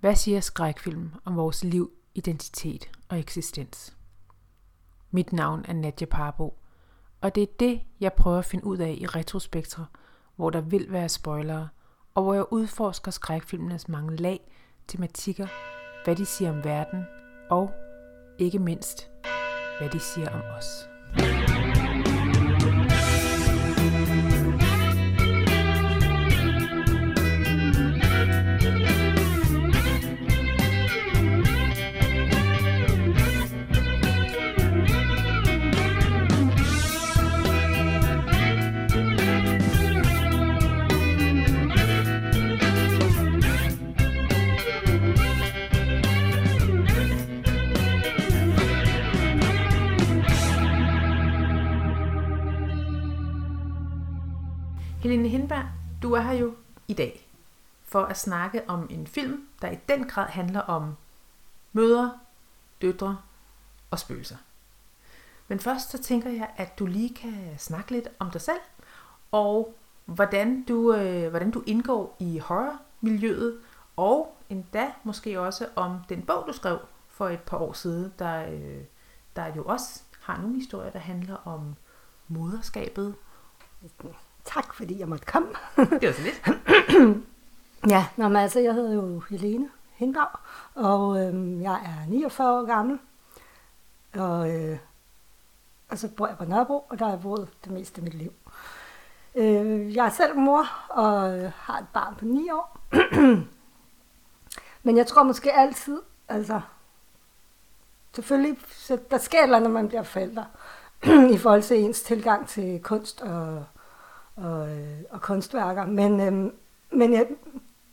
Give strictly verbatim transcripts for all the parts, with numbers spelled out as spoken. Hvad siger skrækfilm om vores liv, identitet og eksistens? Mit navn er Nadia Parbo, og det er det, jeg prøver at finde ud af i Retrospektre, hvor der vil være spoilere, og hvor jeg udforsker skrækfilmenes mange lag, tematikker, hvad de siger om verden, og ikke mindst, hvad de siger om os. Helene Hindberg, du er her jo i dag for at snakke om en film, der i den grad handler om mødre, døtre og spøgelser. Men først så tænker jeg, at du lige kan snakke lidt om dig selv, og hvordan du, øh, hvordan du indgår i horrormiljøet, og endda måske også om den bog, du skrev for et par år siden, der, øh, der jo også har nogle historier, der handler om moderskabet. Tak, fordi jeg måtte komme. Det var så lidt. ja, nå, men altså, jeg hedder jo Helene Hindberg, og øh, jeg er niogfyrre år gammel. Og, øh, og så bor jeg på Nørrebro, og der har jeg boet det meste af mit liv. Øh, jeg er selv mor, og øh, har et barn på ni år. men jeg tror måske altid, altså, selvfølgelig, så der sker et eller andet, når man bliver forældre, i forhold til ens tilgang til kunst og Og, og kunstværker, men, øhm, men jeg,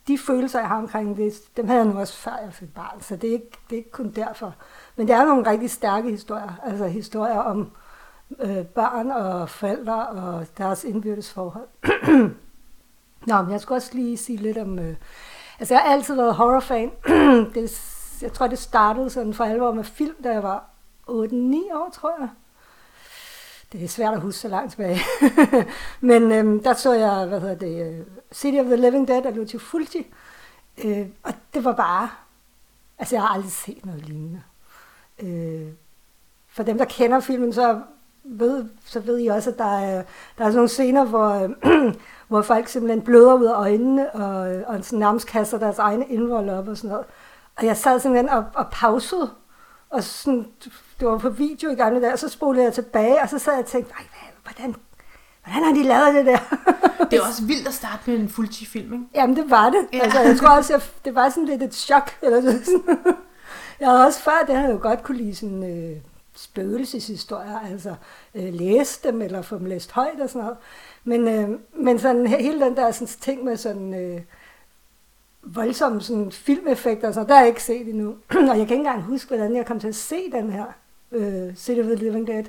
de følelser, jeg har omkring det, dem havde jeg nu også før jeg fik barn, så det er, ikke, det er ikke kun derfor. Men der er nogle rigtig stærke historier, altså historier om øh, børn og forældre og deres indbyrdes forhold. Nå, men jeg skulle også lige sige lidt om, øh, altså jeg har altid været horrorfan. det, jeg tror, det startede sådan for alvor med film, da jeg var otte ni år, tror jeg. Det er svært at huske så langt tilbage. Men øhm, der så jeg, hvad hedder det, City of the Living Dead af Lucio Fulci. Øh, og det var bare, altså jeg har aldrig set noget lignende. Øh, for dem, der kender filmen, så ved, så ved I også, at der er, der er sådan nogle scener, hvor, hvor folk simpelthen bløder ud af øjnene, og, og nærmest kaster deres egne indvold op og sådan noget. Og jeg sad simpelthen og, og pausede, og sådan, det var på video i gamle dage, og så spolede jeg tilbage, og så sad jeg og tænkte, hvordan, hvordan har de lavet det der? Det er også vildt at starte med en Fulci-film, ikke? Jamen, det var det. Ja. Altså, jeg tror også, jeg, det var sådan lidt et chok. Eller sådan. Jeg havde også før, det havde jo godt kunne lide sådan øh, spøgelseshistorier, altså øh, læse dem, eller få dem læst højt og sådan noget. Men, øh, men sådan, hele den der sådan, ting med sådan Øh, voldsomme sådan, filmeffekter, så der har jeg ikke set endnu. og jeg kan ikke engang huske, hvordan jeg kom til at se den her øh, City of the Living Dead.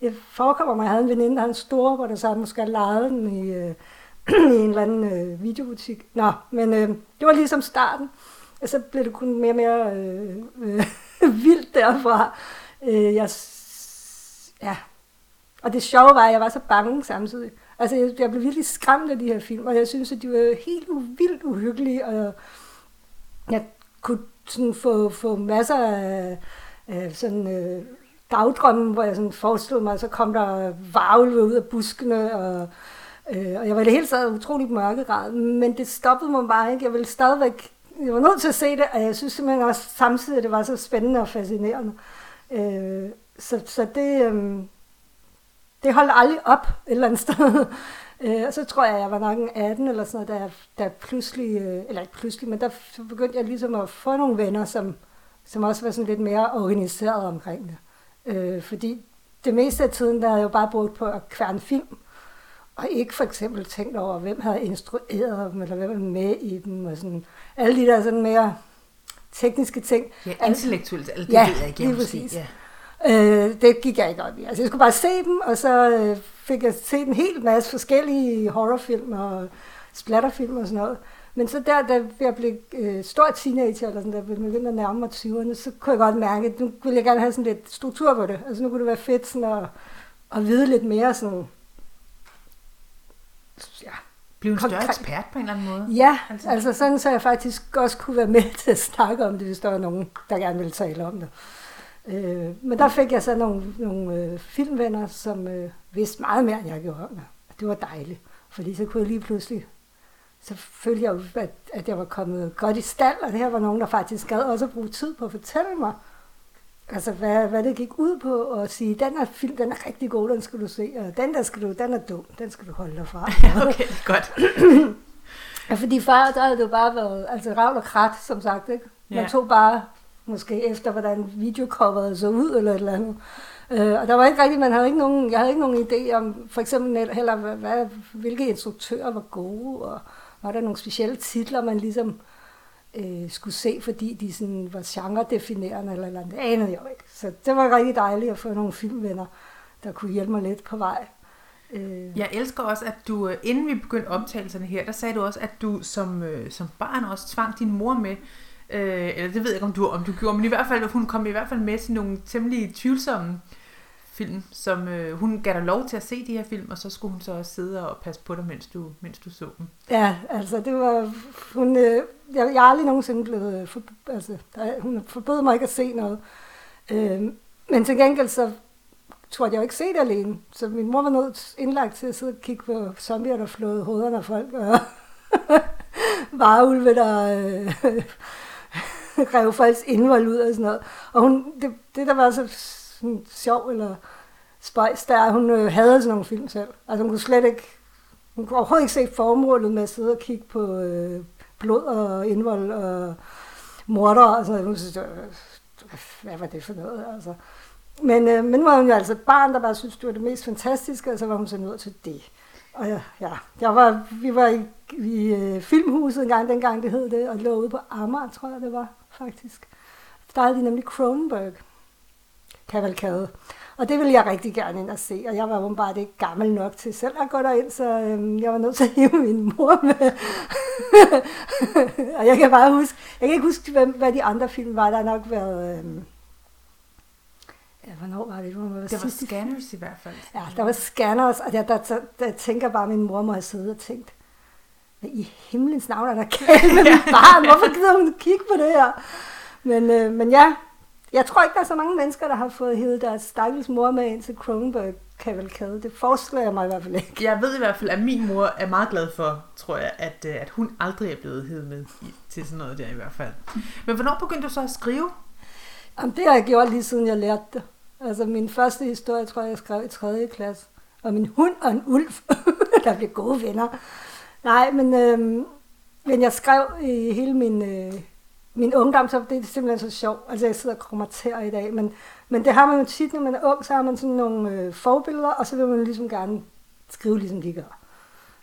Jeg forekommer mig, at jeg havde en veninde, der havde en store, hvor der så måske lejede den i, øh, i en eller anden øh, videobutik. Nå, men øh, det var ligesom starten. Og så blev det kun mere og mere øh, øh, vildt derfra. Øh, jeg, ja. Og det sjove var, at jeg var så bange samtidig. Altså, jeg, jeg blev virkelig skræmt af de her film, og jeg synes, at de var helt vildt uhyggelige, og jeg kunne sådan få, få masser af øh, sådan, øh, dagdrømme, hvor jeg sådan forestillede mig, så kom der varulve ud af buskene, og, øh, og jeg var i det hele taget utroligt mørkegrad, men det stoppede mig bare ikke. Jeg ville stadigvæk, jeg var nødt til at se det, og jeg synes simpelthen også samtidig, at det var så spændende og fascinerende. Øh, så, så det Øh, Det holdt aldrig op et eller andet sted. Og så tror jeg, jeg var nok en atten eller sådan noget, da jeg pludselig, eller ikke pludselig, men der begyndte jeg ligesom at få nogle venner, som, som også var sådan lidt mere organiseret omkring det. Øh, fordi det meste af tiden, der havde jeg jo bare brugt på at kværne film, og ikke for eksempel tænkt over, hvem havde instrueret dem, eller hvem var med i dem, og sådan alle de der sådan mere tekniske ting. Ja, intellektuelt, alt det ja, ved jeg ikke, jeg måske. Ja. Øh, det gik jeg ikke op i. Altså, jeg skulle bare se dem, og så øh, fik jeg set en hel masse forskellige horrorfilm og splatterfilm og sådan noget. Men så der, da jeg blev øh, stor teenager, eller sådan, da jeg begyndte at nærme mig tyverne, så kunne jeg godt mærke, at nu ville jeg gerne have sådan lidt struktur på det. Altså, nu kunne det være fedt sådan at, at vide lidt mere sådan, ja, Blive en større ekspert på en eller anden måde. Ja, altså. altså sådan så jeg faktisk også kunne være med til at snakke om det, hvis der var nogen, der gerne ville tale om det. Øh, men der fik jeg så nogle, nogle øh, filmvenner, som øh, vidste meget mere, end jeg gjorde. Det var dejligt, fordi så kunne jeg lige pludselig, så følte jeg jo, at, at jeg var kommet godt i stand, og det her var nogen, der faktisk gad også at bruge tid på at fortælle mig, altså hvad, hvad det gik ud på, og sige, den her film, den er rigtig god, den skal du se, og den der skal du, den er dum, den skal du holde dig fra. Okay, godt. Fordi før, der havde det jo bare været, altså ravl og krat, som sagt, ikke? Man yeah. tog bare, måske efter, hvordan videocoveret så ud, eller et eller andet. Øh, og der var ikke rigtig, man havde ikke nogen, jeg havde ikke nogen idé om, for eksempel heller, hvad, hvilke instruktører var gode, og var der nogle specielle titler, man ligesom øh, skulle se, fordi de sådan var genre-definerende eller eller andet. Det anede jeg jo ikke. Så det var rigtig dejligt at få nogle filmvenner, der kunne hjælpe mig lidt på vej. Øh. Jeg elsker også, at du, inden vi begyndte optagelserne her, der sagde du også, at du som, øh, som barn også tvang din mor med, øh, eller det ved jeg ikke, om du, om du gjorde, men i hvert fald, hun kom i hvert fald med til nogle temmelig tvivlsomme film, som øh, hun gav dig lov til at se de her film, og så skulle hun så også sidde og passe på dig, mens du, mens du så dem. Ja, altså det var, hun, øh, jeg, jeg er aldrig nogensinde blevet, for, altså der, hun forbød mig ikke at se noget, øh, men til gengæld så turde jeg jo ikke se det alene, så min mor var nødt indlagt til at sidde og kigge på zombier, der flåede hovederne af folk, og varulve, der øh, rev folks indvold ud og sådan noget, og hun, det, det der var så sådan sjov eller spøjs der, hun øh, havde sådan nogle film selv. Altså hun kunne slet ikke, hun kunne overhovedet ikke se formålet med at sidde og kigge på øh, blod og indvold og mordere og sådan noget. Hun synes, hvad var det for noget? Altså. Men, øh, men var hun jo altså et barn, der bare synes det var det mest fantastiske, og så var hun så nødt til det. Og ja, ja. Jeg var, vi var i, i øh, Filmhuset en gang, dengang det hed det, og lå ude på Amager, tror jeg det var faktisk. Der havde de nemlig Cronenberg Kavalkade. Og det ville jeg rigtig gerne ind og se, og jeg var jo bare ikke gammel nok til selv at gå derind, så øhm, jeg var nødt til at hive min mor med. Og jeg kan bare huske, jeg kan ikke huske, hvem, hvad de andre film var, der nok været, øhm, ja, hvornår var det? Hvornår var det? Det var Scanners i hvert fald. Ja, der var Scanners, og der, der, der, der tænker bare, min mor må have siddet og tænkt, hvad i himlens navn er der galt med min barn? Hvorfor gider hun kigge på det her? Men, øh, men ja, jeg tror ikke, der er så mange mennesker, der har fået hævet deres stakkels mor med ind til Cronenberg-kavalkade. Det forestiller jeg mig i hvert fald ikke. Jeg ved i hvert fald, at min mor er meget glad for, tror jeg, at, at hun aldrig er blevet hævet med til sådan noget der i hvert fald. Men hvornår begyndte du så at skrive? Jamen, det har jeg gjort lige siden jeg lærte det. Altså min første historie, tror jeg, jeg skrev i tredje klasse. Og min hund og en ulv, der blev gode venner. Nej, men, øhm, men jeg skrev i hele min... Øh, Min ungdom, så det er simpelthen så sjovt. Altså, jeg sidder og kommenterer i dag, men, men det har man jo tit, når man er ung, så har man sådan nogle øh, forbilleder, og så vil man ligesom gerne skrive, ligesom de gør.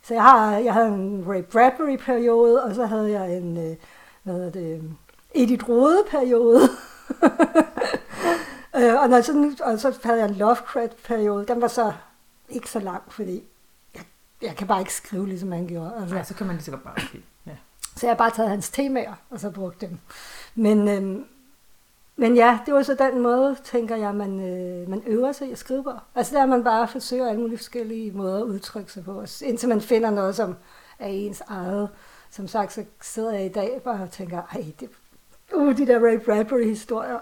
Så jeg, har, jeg havde en Ray Bradbury-periode, og så havde jeg en øh, hvad hedder det, Edith Rode-periode. øh, og, når sådan, og så havde jeg en Lovecraft-periode. Den var så ikke så lang, fordi jeg, jeg kan bare ikke skrive, ligesom han gjorde. Altså. Nej, så kan man lige så godt bare skrive. Så jeg har bare taget hans temaer, og så brugt dem. Men, øhm, men ja, det var så den måde, tænker jeg, man, øh, man øver sig i at skrive på. Altså der man bare forsøger alle mulige forskellige måder at udtrykke sig på, indtil man finder noget, som er ens eget. Som sagt, så sidder jeg i dag bare og tænker, ej, det, uh, de der Ray Bradbury-historier.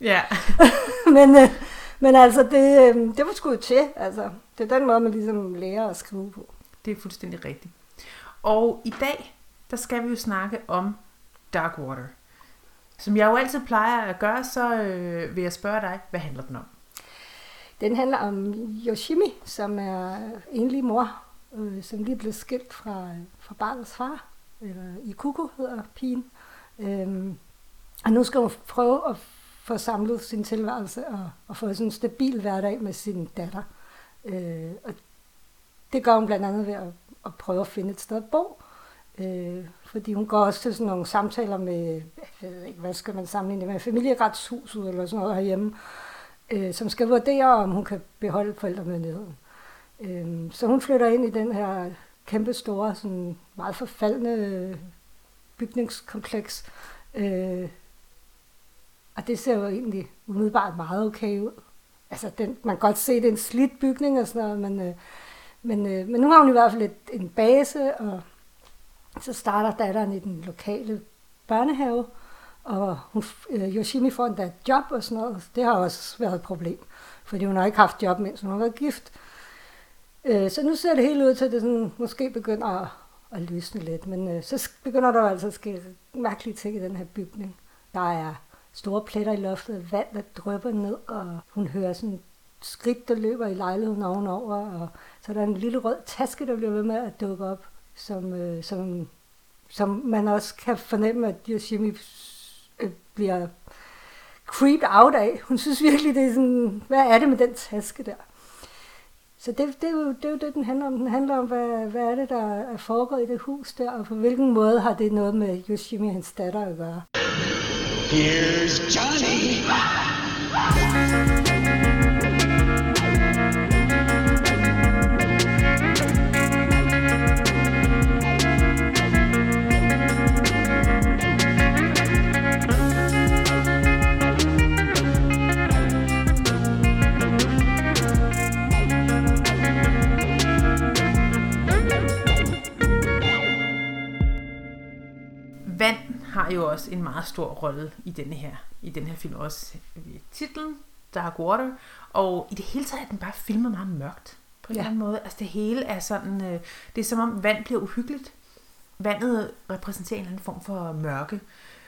Ja. Yeah. men, øh, men altså, det, øh, det var sgu til. Altså, det er den måde, man ligesom lærer at skrive på. Det er fuldstændig rigtigt. Og i dag... der skal vi jo snakke om Dark Water. Som jeg jo altid plejer at gøre, så øh, vil jeg spørge dig, hvad handler den om? Den handler om Yoshimi, som er enlig mor, øh, som lige er blevet skilt fra, fra barnets far, eller Ikuko hedder pigen. Øh, og nu skal hun prøve at få samlet sin tilværelse og, og få sådan en stabil hverdag med sin datter. Øh, og det gør hun blandt andet ved at, at prøve at finde et sted at bo. Øh, fordi hun går også til sådan nogle samtaler med, jeg ved ikke, hvad skal man sammenligne med, familieretshuset eller sådan noget herhjemme, øh, som skal vurdere, om hun kan beholde forældremyndigheden. Øh, så hun flytter ind i den her kæmpe store, sådan meget forfaldne bygningskompleks, øh, og det ser jo egentlig umiddelbart meget okay ud. Altså, den, man kan godt se, det er en slidt bygning og sådan noget, men... Øh, Men, øh, men nu har hun i hvert fald et, en base, og så starter datteren i den lokale børnehave, og hun, øh, Yoshimi får endda et job og sådan noget. Det har også været et problem, fordi hun har ikke haft job, mens hun har været gift. Øh, så nu ser det hele ud til, at det sådan, måske begynder at, at løsne lidt, men øh, så begynder der altså at ske mærkelige ting i den her bygning. Der er store pletter i loftet, vand, der drypper ned, og hun hører sådan skridt, der løber i lejligheden ovenover, og så er der en lille rød taske, der bliver ved med at dukke op, som, øh, som, som man også kan fornemme, at Yoshimi øh, bliver creeped out af. Hun synes virkelig, det er sådan, hvad er det med den taske der? Så det, det, er, jo, det er jo det, den handler om. Den handler om, hvad, hvad er det, der er foregået i det hus der, og på hvilken måde har det noget med Yoshimi og hans datter at gøre. Here's Johnny! Vand har jo også en meget stor rolle i denne her, i denne her film, også titlen, Dark Water, og i det hele taget er den bare filmet meget mørkt, på en ja. eller anden måde. Altså det hele er sådan, øh, det er som om vand bliver uhyggeligt. Vandet repræsenterer en eller anden form for mørke.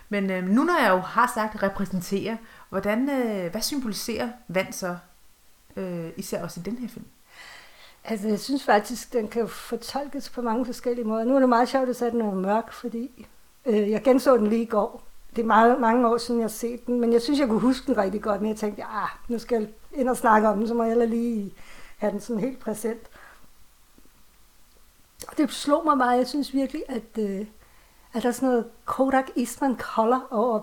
Men øh, nu når jeg jo har sagt repræsenterer, hvordan, øh, hvad symboliserer vand så, øh, især også i den her film? Altså, jeg synes faktisk, den kan fortolkes på mange forskellige måder. Nu er det meget sjovt, at den er mørk, fordi jeg genså den lige i går. Det er meget, mange år siden, jeg har set den, men jeg synes, jeg kunne huske den rigtig godt, men jeg tænkte, ah, nu skal jeg ind og snakke om den, så må jeg lige have den sådan helt præsent. Og det slog mig meget. Jeg synes virkelig, at, at der er sådan noget Kodak Eastman Color over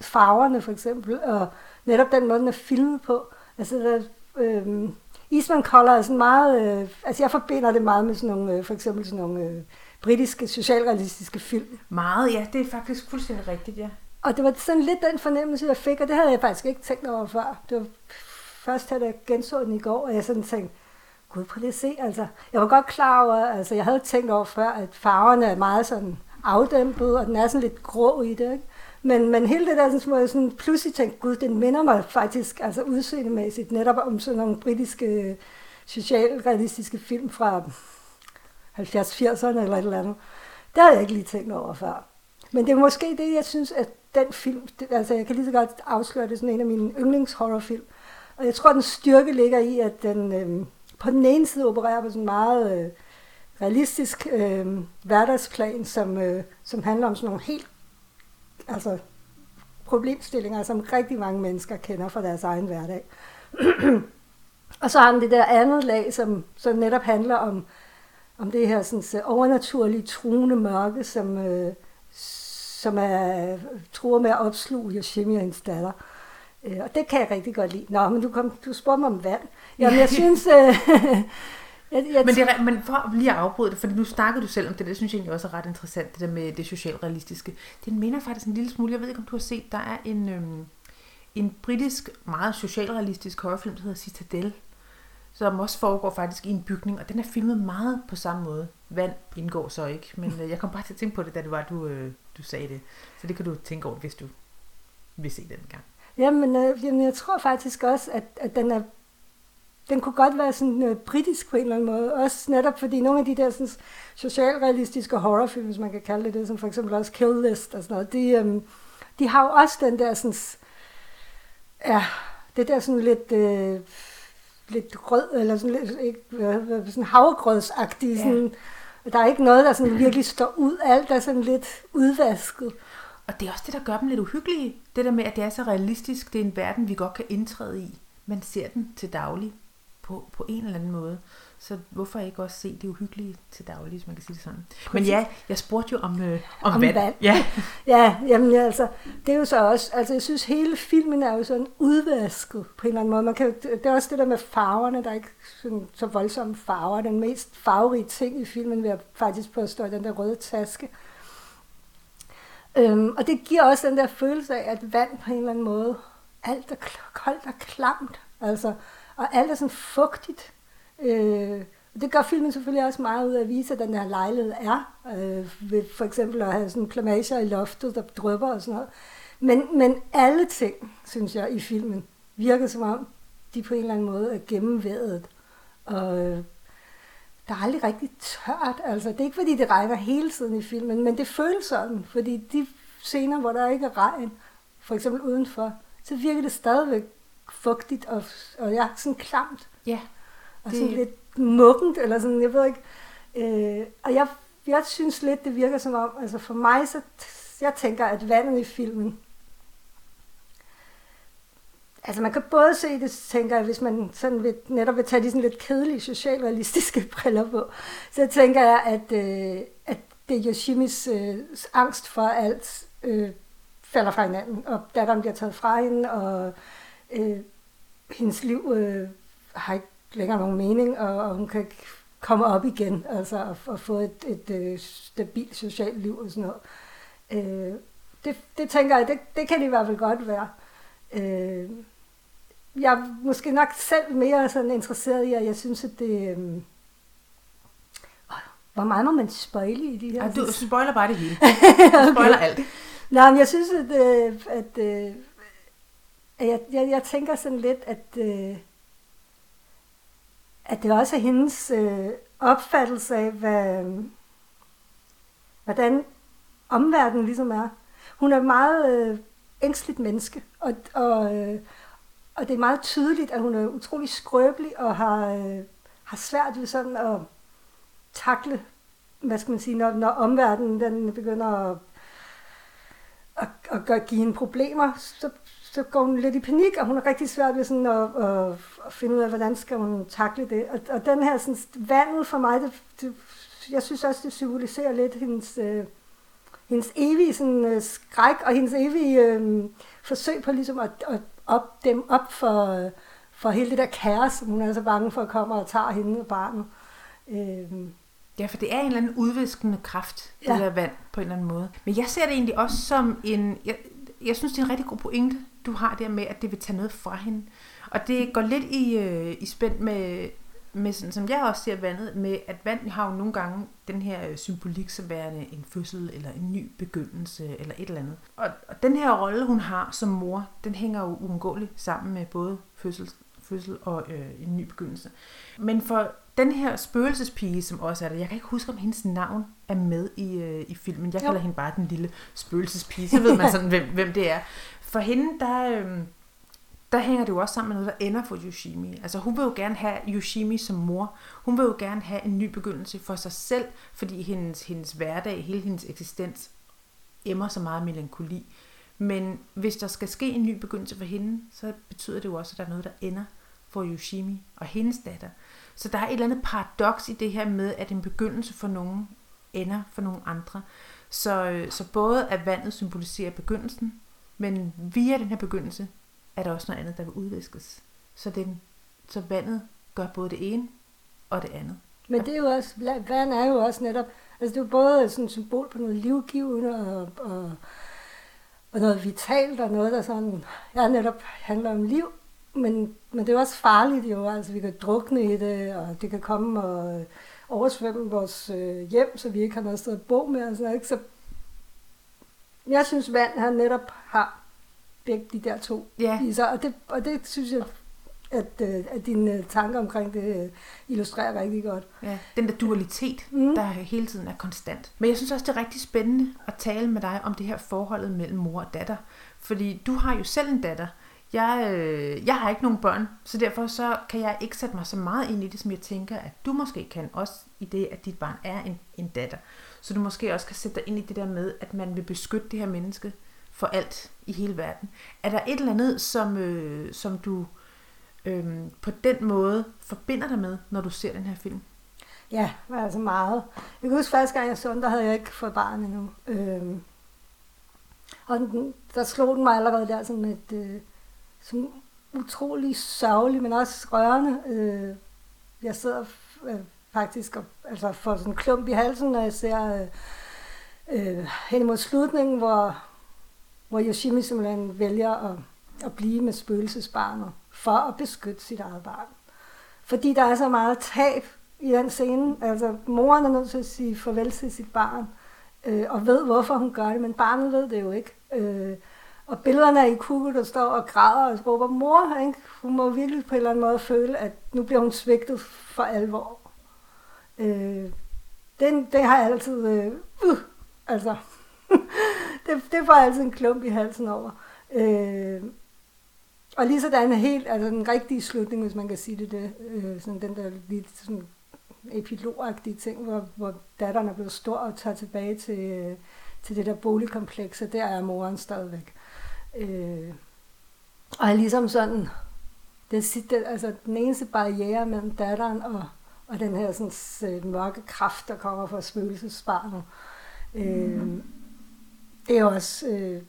farverne, for eksempel, og netop den måde, den er filmet på. Altså, der, øh, Eastman Color er sådan meget... Øh, altså, jeg forbinder det meget med sådan nogle, for eksempel sådan nogle... Øh, britiske, socialrealistiske film. Meget, ja. Det er faktisk fuldstændig rigtigt, ja. Og det var sådan lidt den fornemmelse, jeg fik, og det havde jeg faktisk ikke tænkt over før. Det var først, da jeg genså den i går, og jeg sådan tænkte, gud, prøv lige at se, altså. Jeg var godt klar over, altså jeg havde tænkt over før, at farverne er meget sådan afdæmpet, og den er sådan lidt grå i det, ikke? Men, men hele det der, sådan, så jeg sådan pludselig tænkte, gud, den minder mig faktisk, altså udseendemæssigt, netop om sådan nogle britiske, socialrealistiske film fra halvfjerds firserne eller et eller andet. Det havde jeg ikke lige tænkt over før. Men det er måske det, jeg synes, at den film, det, altså jeg kan lige så godt afsløre, det sådan en af mine yndlingshorrorfilm. Og jeg tror, den styrke ligger i, at den øh, på den ene side opererer på sådan en meget øh, realistisk øh, hverdagsplan, som, øh, som handler om sådan nogle helt altså, problemstillinger, som rigtig mange mennesker kender fra deres egen hverdag. Og så har den det der andet lag, som, som netop handler om om det her sådan, så overnaturlige, truende mørke, som, øh, som er, truer med at opsluge Yoshimi og hendes datter. Øh, og det kan jeg rigtig godt lide. Nå, men du, kom, du spurgte mig om vand. Jamen, jeg synes... Øh, jeg, jeg men, det er, men for lige at afbryde det, for nu snakkede du selv om det, det synes jeg egentlig også er ret interessant, det der med det socialrealistiske. Det minder faktisk en lille smule, jeg ved ikke, om du har set, der er en, øhm, en britisk, meget socialrealistisk horrorfilm, der hedder Citadel, som også foregår faktisk i en bygning, og den er filmet meget på samme måde. Vand indgår så ikke, men jeg kom bare til at tænke på det, da det var, du, du sagde det. Så det kan du tænke over, hvis du vil se den gang. Jamen, øh, jamen jeg tror faktisk også, at, at den, er, den kunne godt være sådan øh, britisk på en eller anden måde. Også netop fordi nogle af de der sådan, socialrealistiske horrorfilm, hvis man kan kalde det det, som for eksempel også Kill List og sådan noget, de, øh, de har jo også den der sådan, ja, det der sådan lidt... Øh, lidt rød, eller sådan lidt ikke, sådan havregrødsagtig. Sådan, ja. Der er ikke noget, der sådan virkelig står ud. Alt er sådan lidt udvasket. Og det er også det, der gør dem lidt uhyggelige. Det der med, at det er så realistisk. Det er en verden, vi godt kan indtræde i. Man ser den til daglig på, på en eller anden måde. Så hvorfor ikke også se det uhyggelige til daglig, hvis man kan sige det sådan. Men ja, jeg spurgte jo om, øh, om, om vand. vand. Ja, ja jamen, altså, det er jo så også, altså jeg synes hele filmen er jo sådan udvasket på en eller anden måde. Man kan, det er også det der med farverne, der er ikke sådan, så voldsomme farver. Den mest farverige ting i filmen vil jeg faktisk påstå, den der røde taske. Øhm, og det giver også den der følelse af, at vand på en eller anden måde, alt er koldt og klamt, altså, og alt er sådan fugtigt. Øh, det gør filmen selvfølgelig også meget ud af at vise, at den her lejlighed er. Øh, ved for eksempel at have sådan plamager i loftet, der drypper og sådan noget. Men, men alle ting, synes jeg, i filmen virker som om, de på en eller anden måde er gennemvædet. Og øh, der er aldrig rigtig tørt. Altså, det er ikke, fordi det regner hele tiden i filmen, men det føles sådan. Fordi de scener, hvor der ikke er regn, for eksempel udenfor, så virker det stadigvæk fugtigt og, og ja, sådan klamt. Ja. Og sådan det... lidt muggent, eller sådan, jeg ved ikke. Øh, og jeg, jeg synes lidt, det virker som om, altså for mig, så jeg tænker, at vandet i filmen, altså man kan både se det, tænker jeg, hvis man sådan vil, netop vil tage de sådan lidt kedelige, socialrealistiske briller på, så tænker jeg, at, øh, at det er Yoshimis øh, angst for alt, øh, falder fra hinanden, og datteren bliver taget fra hende, og øh, hendes liv øh, har ikke længere nogen mening, og, og hun kan ikke komme op igen, altså, og, og få et, et, et stabilt socialt liv og sådan noget. Øh, det, det tænker jeg, det, det kan det i hvert fald godt være. Øh, jeg er måske nok selv mere sådan interesseret i, at jeg synes, at det... Øh, hvor meget må man spoile i de her... Ej, du spoiler bare det hele. Du spoiler alt. Nej, men jeg synes, at, øh, at, øh, at jeg, jeg, jeg tænker sådan lidt, at, øh, at det også er hendes øh, opfattelse af, hvad, øh, hvordan omverdenen ligesom er. Hun er meget øh, ængstligt menneske, og, og, øh, og det er meget tydeligt, at hun er utrolig skrøbelig og har, øh, har svært ved sådan at takle, hvad skal man sige, når, når omverdenen den begynder at Og, og, og give hende problemer, så, så går hun lidt i panik, og hun er rigtig svært ved sådan at, at, at finde ud af, hvordan skal hun takle det. Og, og den her sådan, vandet for mig, det, det, jeg synes også, det symboliserer lidt hendes, øh, hendes evige sådan, øh, skræk, og hendes evige øh, forsøg på ligesom at, at op, dem op for, øh, for hele det der kaos, som hun er så bange for at komme og tager hende og barnet. Øh. Ja, for det er en eller anden udviskende kraft, det ja. Der vand, på en eller anden måde. Men jeg ser det egentlig også som en... Jeg, jeg synes, det er en rigtig god pointe, du har der med, at det vil tage noget fra hende. Og det går lidt i, øh, i spænd med, med sådan, som jeg også ser vandet, med at vand har jo nogle gange den her symbolik som værende en fødsel, eller en ny begyndelse, eller et eller andet. Og, og den her rolle, hun har som mor, den hænger jo uundgåeligt sammen med både fødsel, fødsel og øh, en ny begyndelse. Men for... Den her spøgelsespige, som også er der, jeg kan ikke huske, om hendes navn er med i, øh, i filmen. Jeg kalder jo. Hende bare den lille spøgelsespige, så ved man sådan, hvem, hvem det er. For hende, der, øh, der hænger det jo også sammen med noget, der ender for Yoshimi. Altså, hun vil jo gerne have Yoshimi som mor. Hun vil jo gerne have en ny begyndelse for sig selv, fordi hendes, hendes hverdag, hele hendes eksistens, emmer så meget melankoli. Men hvis der skal ske en ny begyndelse for hende, så betyder det jo også, at der er noget, der ender for Yoshimi og hendes datter. Så der er et eller andet paradoks i det her med, at en begyndelse for nogen ender for nogen andre. Så, så både at vandet symboliserer begyndelsen, men via den her begyndelse er der også noget andet, der vil udviskes. Så, den, så vandet gør både det ene og det andet. Men det er jo også, vand er jo også netop, altså det er jo både sådan et symbol på noget livgivende og, og, og noget vitalt og noget, der sådan, ja, netop handler om liv. Men, men det er også farligt jo, altså vi kan drukne i det, og det kan komme og oversvømme vores øh, hjem, så vi ikke har noget sted at bo med og sådan noget, ikke? Så jeg synes, vand her netop har begge de der to yeah. i sig, og det, og det synes jeg, at, at dine tanker omkring det illustrerer rigtig godt. Ja, den der dualitet, mm. der hele tiden er konstant. Men jeg synes også, det er rigtig spændende at tale med dig om det her forholdet mellem mor og datter, fordi du har jo selv en datter. Jeg, øh, jeg har ikke nogen børn, så derfor så kan jeg ikke sætte mig så meget ind i det, som jeg tænker, at du måske kan, også i det, at dit barn er en, en datter. Så du måske også kan sætte dig ind i det der med, at man vil beskytte det her menneske for alt i hele verden. Er der et eller andet, som, øh, som du øh, på den måde forbinder dig med, når du ser den her film? Ja, altså meget. Jeg kan huske, første gang jeg så den, der havde jeg ikke fået barn endnu. Øh, og den, der slog den mig allerede der sådan et... Øh, som utrolig sørgelig, men også rørende. Øh, jeg sidder f- øh, faktisk og altså får sådan en klump i halsen, når jeg ser øh, øh, hen mod slutningen, hvor, hvor Yoshimi simpelthen vælger at, at blive med spøgelsesbarnet, for at beskytte sit eget barn. fordi der er så meget tab i den scene. Altså, moren er nødt til at sige farvel til sit barn, øh, og ved, hvorfor hun gør det, men barnet ved det jo ikke. Øh, og billederne af Ikuko, der står og græder og råber, mor, ikke? Hun må virkelig på en eller anden måde føle, at nu bliver hun svigtet for alvor. Øh, den, det har jeg altid... Øh, uh, altså, det, det får jeg altid en klump i halsen over. Øh, og lige sådan helt, altså den rigtige slutning, hvis man kan sige det, det øh, sådan den der lidt sådan epilogagtige ting, hvor, hvor datteren er blevet stor og tager tilbage til, øh, til det der boligkompleks, og der er moren stadigvæk. Øh, og er ligesom sådan, det, det, altså den eneste barriere mellem datteren og, og den her sådan, øh, mørke kraft, der kommer fra spøgelsesbarnet. Øh, mm. Det er også... Øh,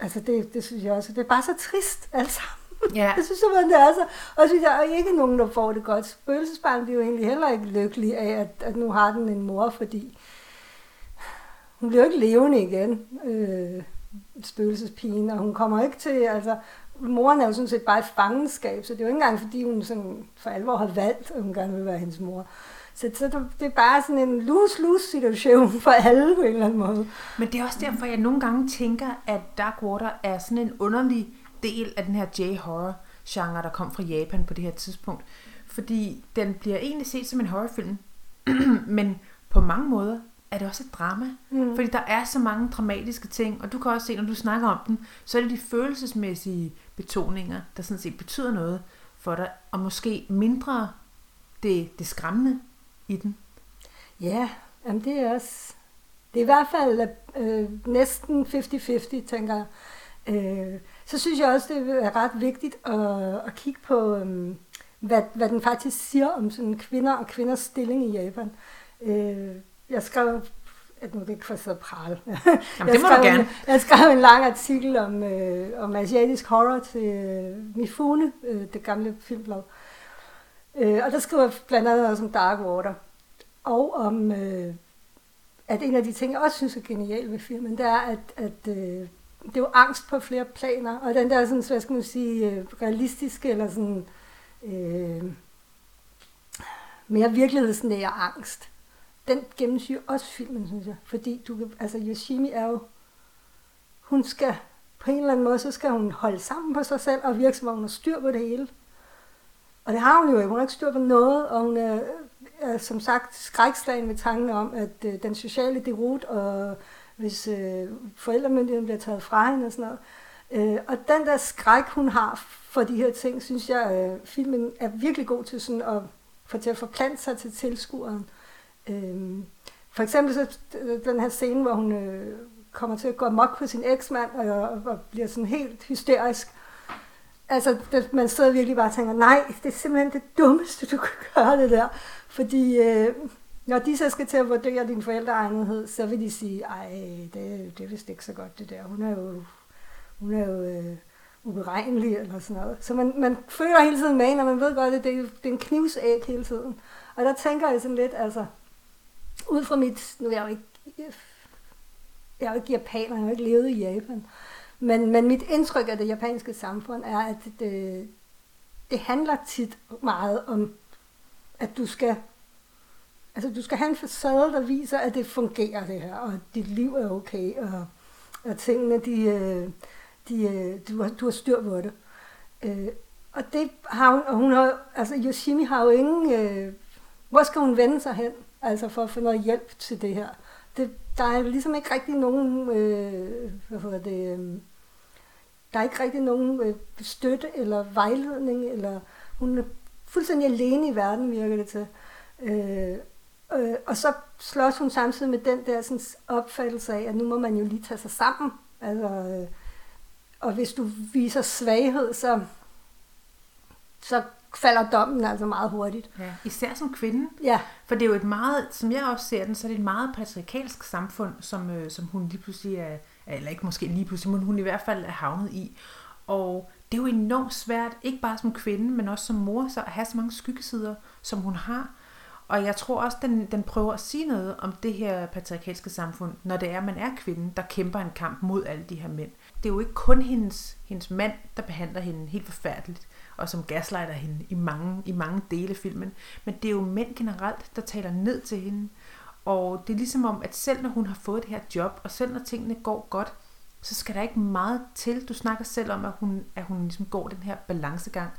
Altså, det, det synes jeg også. Det er bare så trist, altså. Yeah. Jeg synes simpelthen, det er så. Og synes jeg, ikke nogen, der får det godt. Spøgelsesbarn bliver jo egentlig heller ikke lykkelig af, at, at nu har den en mor, fordi hun bliver jo ikke levende igen, øh, spøgelsespigen, og hun kommer ikke til, altså, moren er jo sådan set bare et fangenskab, så det er jo ikke engang, fordi hun sådan for alvor har valgt, at hun gerne vil være hendes mor. Så, så det er bare sådan en lose-lose situation for alle på en eller anden måde. Men det er også derfor, jeg nogle gange tænker, at Dark Water er sådan en underlig del af den her J-horror-genre, der kom fra Japan på det her tidspunkt. Fordi den bliver egentlig set som en horrorfilm, men på mange måder er det også et drama. Mm. Fordi der er så mange dramatiske ting, og du kan også se, når du snakker om den, så er det de følelsesmæssige betoninger, der sådan set betyder noget for dig, og måske mindre det, det skræmmende i den. Ja, jamen det er også... Det er i hvert fald øh, næsten halvtreds halvtreds, tænker jeg. Øh, så synes jeg også, det er ret vigtigt at, at kigge på, øh, hvad, hvad den faktisk siger om sådan kvinder og kvinders stilling i Japan. Øh, jeg skrev... At nu det ikke får siddet pral. Jamen, det må du gerne. En, jeg skrev en lang artikel om, øh, om asiatisk horror til øh, Mifune, øh, det gamle filmblad. Øh, og der skriver jeg blandt andet også om Dark Water, og om, øh, at en af de ting, jeg også synes er genial ved filmen, det er, at, at øh, det er jo angst på flere planer, og den der, sådan, hvad skal man sige, realistiske, eller sådan, øh, mere virkelighedsnære angst, den gennemsyrer også filmen, synes jeg, fordi du kan, altså Yoshimi er jo, hun skal på en eller anden måde, så skal hun holde sammen på sig selv, og virke som om hun har styr på det hele. Og det har hun jo ikke. Hun har ikke styr på noget, og hun er, er som sagt skrækslagen ved tanken om, at øh, den sociale derud, og hvis øh, forældremyndigheden bliver taget fra hende og sådan noget. Øh, og den der skræk, hun har for de her ting, synes jeg, øh, filmen er virkelig god til, sådan at, for, til at forplante sig til tilskueren. Øh, for eksempel så den her scene, hvor hun øh, kommer til at gå amok på sin eksmand, og, og, og bliver sådan helt hysterisk. Altså, det, man sidder virkelig bare og tænker, nej, det er simpelthen det dummeste, du kan gøre det der. Fordi øh, når de så skal til at vurdere din forældreegnethed, så vil de sige, ej, det, det er vist ikke så godt det der. Hun er jo, hun er jo øh, uberegnelig eller sådan noget. Så man, man føler hele tiden med, og man ved godt, at det, det er en knivsæg hele tiden. Og der tænker jeg sådan lidt, altså, ud fra mit, nu er jeg jo ikke, jeg er jo ikke japaner, jeg har jo ikke levet i Japan. Men, men mit indtryk af det japanske samfund er, at det, det handler tit meget om, at du skal, altså du skal have en facade, der viser, at det fungerer det her, og dit liv er okay, og, og tingene, de, de, du, har, du har styr på det. Og det har hun, og hun har, altså Yoshimi har jo ingen, øh, hvor skal hun vende sig hen, altså for at få noget hjælp til det her. Det, der er ligesom ikke rigtig nogen, øh, hvad hedder det, øh, der er ikke rigtig nogen øh, støtte eller vejledning, eller hun er fuldstændig alene i verden, virker det til. Øh, øh, og så slås hun samtidig med den der sådan, opfattelse af, at nu må man jo lige tage sig sammen. Altså, øh, og hvis du viser svaghed, så, så falder dommen altså meget hurtigt. Ja, især som kvinde. Ja. For det er jo et meget, som jeg også ser den, så er det et meget patriarkalsk samfund, som, øh, som hun lige pludselig er, eller ikke måske lige pludselig, men hun i hvert fald er havnet i. Og det er jo enormt svært, ikke bare som kvinde, men også som mor, så at have så mange skyggesider, som hun har. Og jeg tror også, den, den prøver at sige noget om det her patriarkalske samfund, når det er, man er kvinden, der kæmper en kamp mod alle de her mænd. Det er jo ikke kun hendes, hendes mand, der behandler hende helt forfærdeligt, og som gaslighter hende i mange, i mange dele af filmen. Men det er jo mænd generelt, der taler ned til hende. Og det er ligesom om, at selv når hun har fået det her job, og selv når tingene går godt, så skal der ikke meget til. Du snakker selv om, at hun, at hun ligesom går den her balancegang.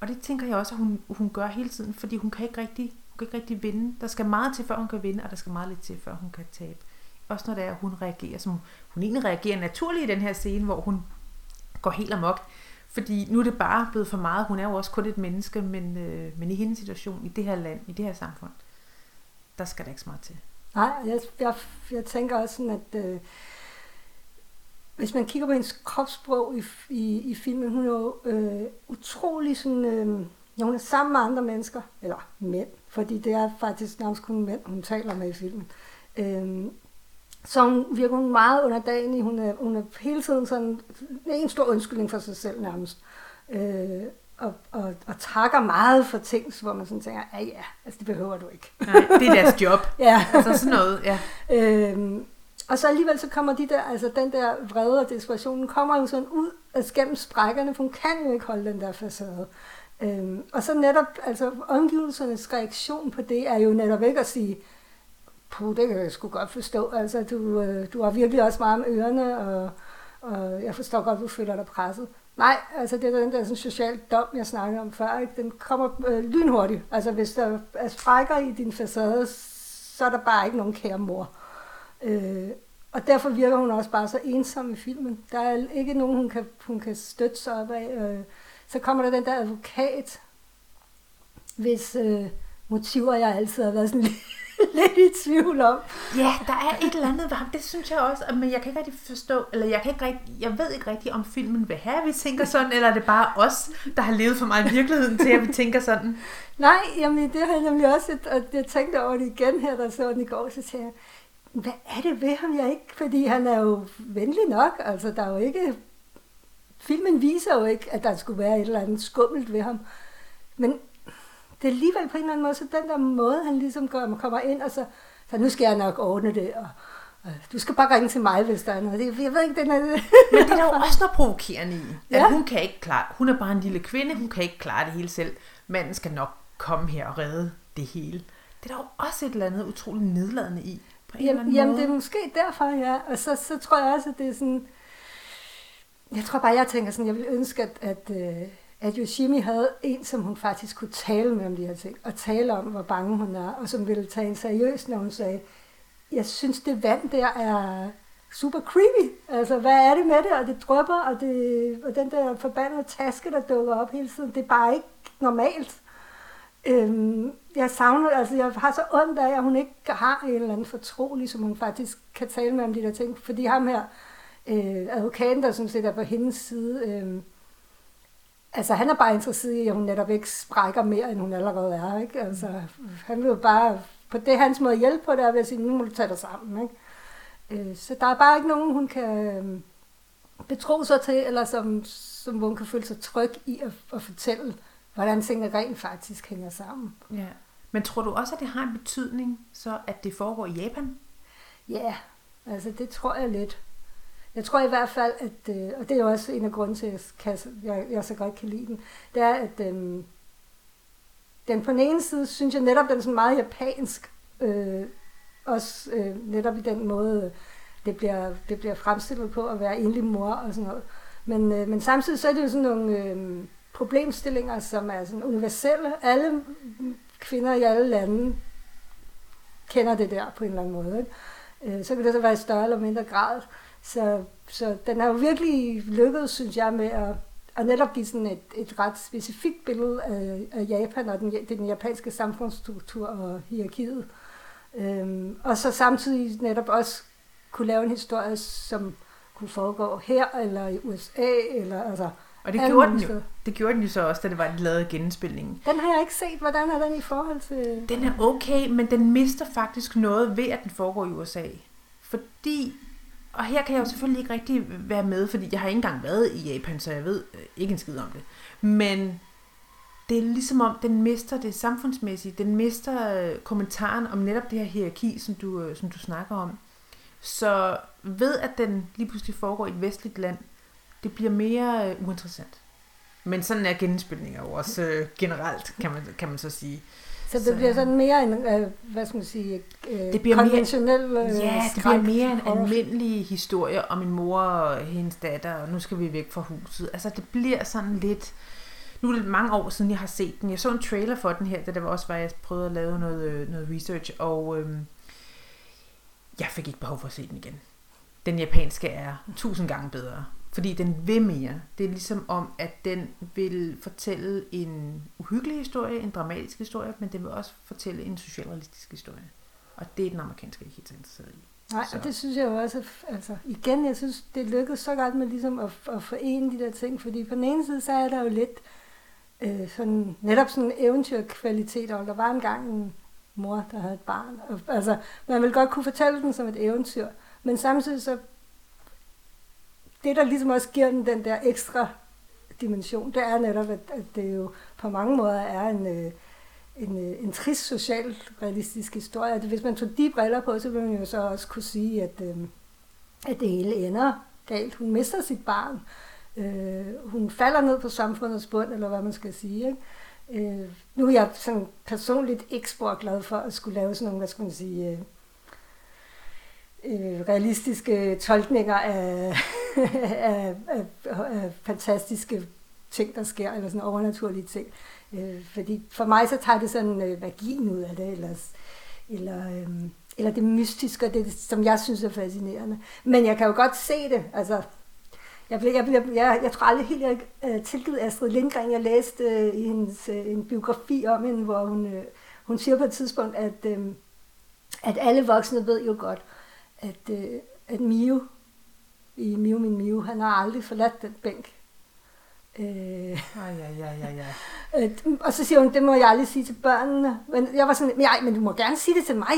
Og det tænker jeg også, at hun, hun gør hele tiden, fordi hun kan ikke rigtig... Hun kan ikke rigtig vinde. Der skal meget til, før hun kan vinde, og der skal meget lidt til, før hun kan tabe. Også når det er, at hun reagerer, som hun egentlig reagerer naturligt i den her scene, hvor hun går helt amok. Fordi nu er det bare blevet for meget. Hun er jo også kun et menneske, men, øh, men i hendes situation, i det her land, i det her samfund, der skal der ikke så meget til. Nej, jeg, jeg, jeg tænker også sådan, at øh, hvis man kigger på hendes kropssprog i, i, i filmen, hun er jo øh, utrolig sådan... Øh, Ja, hun er sammen med andre mennesker, eller mænd, fordi det er faktisk nærmest kun mænd, hun taler med i filmen. Øhm, så hun virker hun meget underdanig. Hun er, hun er hele tiden sådan en stor undskyldning for sig selv nærmest. Øh, og, og, og takker meget for ting, hvor man sådan tænker, ja ja, altså det behøver du ikke. Nej, det er deres job. Ja. Altså sådan noget, ja. Øhm, og så alligevel så kommer de der, altså den der vrede og desperationen kommer jo sådan ud altså gennem sprækkerne, for hun kan jo ikke holde den der facade. Øhm, og så netop, altså omgivelsernes reaktion på det er jo netop ikke at sige, puh, det kan jeg sgu godt forstå, altså du, øh, du har virkelig også meget om ørerne, og, og jeg forstår godt, du føler dig presset. Nej, altså det er den der sådan, social dom, jeg snakkede om før, ikke? Den kommer øh, lynhurtigt, altså hvis der er sprækker i din facade, så er der bare ikke nogen kære mor. Øh, og derfor virker hun også bare så ensom i filmen. Der er ikke nogen, hun kan, hun kan støtte sig op af. Øh, Så kommer der den der advokat, hvis øh, motiver jeg altid har været sådan lidt, lidt i tvivl om. Ja, der er et eller andet ved ham, det synes jeg også, men jeg kan ikke rigtig forstå, eller jeg, kan ikke rigtig, jeg ved ikke rigtig, om filmen vil have, vi tænker sådan, eller er det bare os, der har levet for meget i virkeligheden til, at vi tænker sådan? Nej, jamen det har jeg nemlig også, og jeg tænkte over det igen her, der så den i går, så sagde jeg, hvad er det ved ham, jeg ikke, fordi han er jo venlig nok, altså der er jo ikke... Filmen viser jo ikke, at der skulle være et eller andet skummelt ved ham. Men det er alligevel på en eller anden måde, så den der måde, han ligesom kommer ind og så, så nu skal jeg nok ordne det, og, og du skal bare ringe til mig, hvis der er noget. Jeg ved ikke, den er det. Men det er jo også noget provokerende i, at ja. Hun kan ikke klare, hun er bare en lille kvinde, hun kan ikke klare det hele selv. Manden skal nok komme her og redde det hele. Det er der jo også et eller andet utroligt nedladende i, på en eller anden måde. Jamen det er måske derfor, ja. Og så, så tror jeg også, at det er sådan... Jeg tror bare, jeg tænker sådan, jeg ville ønske, at, at, at Yoshimi havde en, som hun faktisk kunne tale med om de her ting, og tale om, hvor bange hun er, og som ville tage en seriøst, når hun sagde, jeg synes, det vand der er super creepy. Altså, hvad er det med det? Og det drypper, og, det, og den der forbandede taske, der dukker op hele tiden, det er bare ikke normalt. Øhm, jeg savner, altså, jeg har så ondt af, at hun ikke har en eller anden fortrolig, som hun faktisk kan tale med om de der ting, fordi ham her, Øh, advokaten, der sådan set er på hendes side, øh, altså han er bare interesseret i, at hun netop ikke sprækker mere, end hun allerede er, ikke? Altså, han vil jo bare, på det hans måde hjælpe på det, og vil sige, nu må du tage dig sammen, ikke? Øh, så der er bare ikke nogen, hun kan øh, betro sig til, eller som, som hun kan føle sig tryg i at, at fortælle, hvordan tingene rent faktisk hænger sammen. Ja. Men tror du også, at det har en betydning, så at det foregår i Japan? Ja, altså det tror jeg lidt. Jeg tror i hvert fald, at, øh, og det er jo også en af grundene til, at jeg, jeg så godt kan lide den, det er, at øh, den på den ene side, synes jeg netop, den er sådan meget japansk, øh, også øh, netop i den måde, det bliver, det bliver fremstillet på at være enlig mor og sådan noget. Men, øh, men samtidig så er det jo sådan nogle øh, problemstillinger, som er sådan universelle. Alle kvinder i alle lande kender det der på en eller anden måde. Ikke? Øh, så kan det så være i større eller mindre grad. Så, så den har jo virkelig lykkedes, synes jeg, med at, at netop give sådan et, et ret specifikt billede af, af Japan og den, den japanske samfundsstruktur og hierarkiet. Øhm, og så samtidig netop også kunne lave en historie, som kunne foregå her eller i U S A. Eller, altså, og det gjorde, den jo. det gjorde den jo så også, da det var den lavede genspilningen. Den har jeg ikke set. Hvordan er den i forhold til... Den er okay, men den mister faktisk noget ved, at den foregår i U S A. Fordi... Og her kan jeg jo selvfølgelig ikke rigtig være med, fordi jeg har ikke engang været i Japan, så jeg ved ikke en skid om det. Men det er ligesom om, den mister det samfundsmæssige, den mister øh, kommentaren om netop det her hierarki, som du, øh, som du snakker om. Så ved, at den lige pludselig foregår i et vestligt land, det bliver mere øh, uinteressant. Men sådan er genspilninger jo også øh, generelt, kan man, kan man så sige. Så det så, bliver sådan mere en, øh, hvad skal man sige, øh, det bliver konventionel øh, ja, skræk. Det bliver mere en almindelig historie om en mor og hendes datter, og nu skal vi væk fra huset. Altså det bliver sådan lidt... Nu er det mange år siden, jeg har set den. Jeg så en trailer for den her, da det var også, hvor jeg prøvede at lave noget, noget research, og øhm, jeg fik ikke behov for at se den igen. Den japanske er tusind gange bedre, fordi den vil mere. Det er ligesom om, at den vil fortælle en uhyggelig historie, en dramatisk historie, men den vil også fortælle en socialrealistisk historie. Og det er den amerikanske ikke helt så interesseret i. Nej, og det synes jeg jo også, altså igen, jeg synes, det lykkedes så godt med ligesom at, at forene de der ting, fordi på den ene side, så er der jo lidt Øh, sådan, netop sådan eventyrkvalitet, og der var engang en mor, der havde et barn. Og, altså, man ville godt kunne fortælle den som et eventyr, men samtidig så det, der ligesom også giver den den der ekstra dimension, det er netop, at, at det jo på mange måder er en, en, en, en trist socialrealistisk historie. At hvis man tog de briller på, så ville man jo så også kunne sige, at, øh, at det hele ender galt. Hun mister sit barn. Øh, hun falder ned på samfundets bund, eller hvad man skal sige. Ikke? Øh, nu er jeg sådan personligt ikke spor glad for at skulle lave sådan nogle, hvad skal man sige, øh, øh, realistiske tolkninger af, af, af, af fantastiske ting, der sker, eller sådan overnaturlige ting. Øh, fordi for mig så tager det sådan øh, magien ud af det, eller, eller, øh, eller det mystiske, det, som jeg synes er fascinerende. Men jeg kan jo godt se det, altså. Jeg, blev, jeg, blev, jeg, jeg tror aldrig helt, jeg øh, tilgivet Astrid Lindgren. Jeg læste øh, i hendes, øh, en biografi om hende, hvor hun, øh, hun siger på et tidspunkt, at, øh, at alle voksne ved jo godt, at, øh, at Mio i Mio I Miu, han har aldrig forladt den bænk. Øh, Ej, ja, ja, ja, ja. Og så siger hun, det må jeg aldrig sige til børnene. Men jeg var sådan, nej, men du må gerne sige det til mig.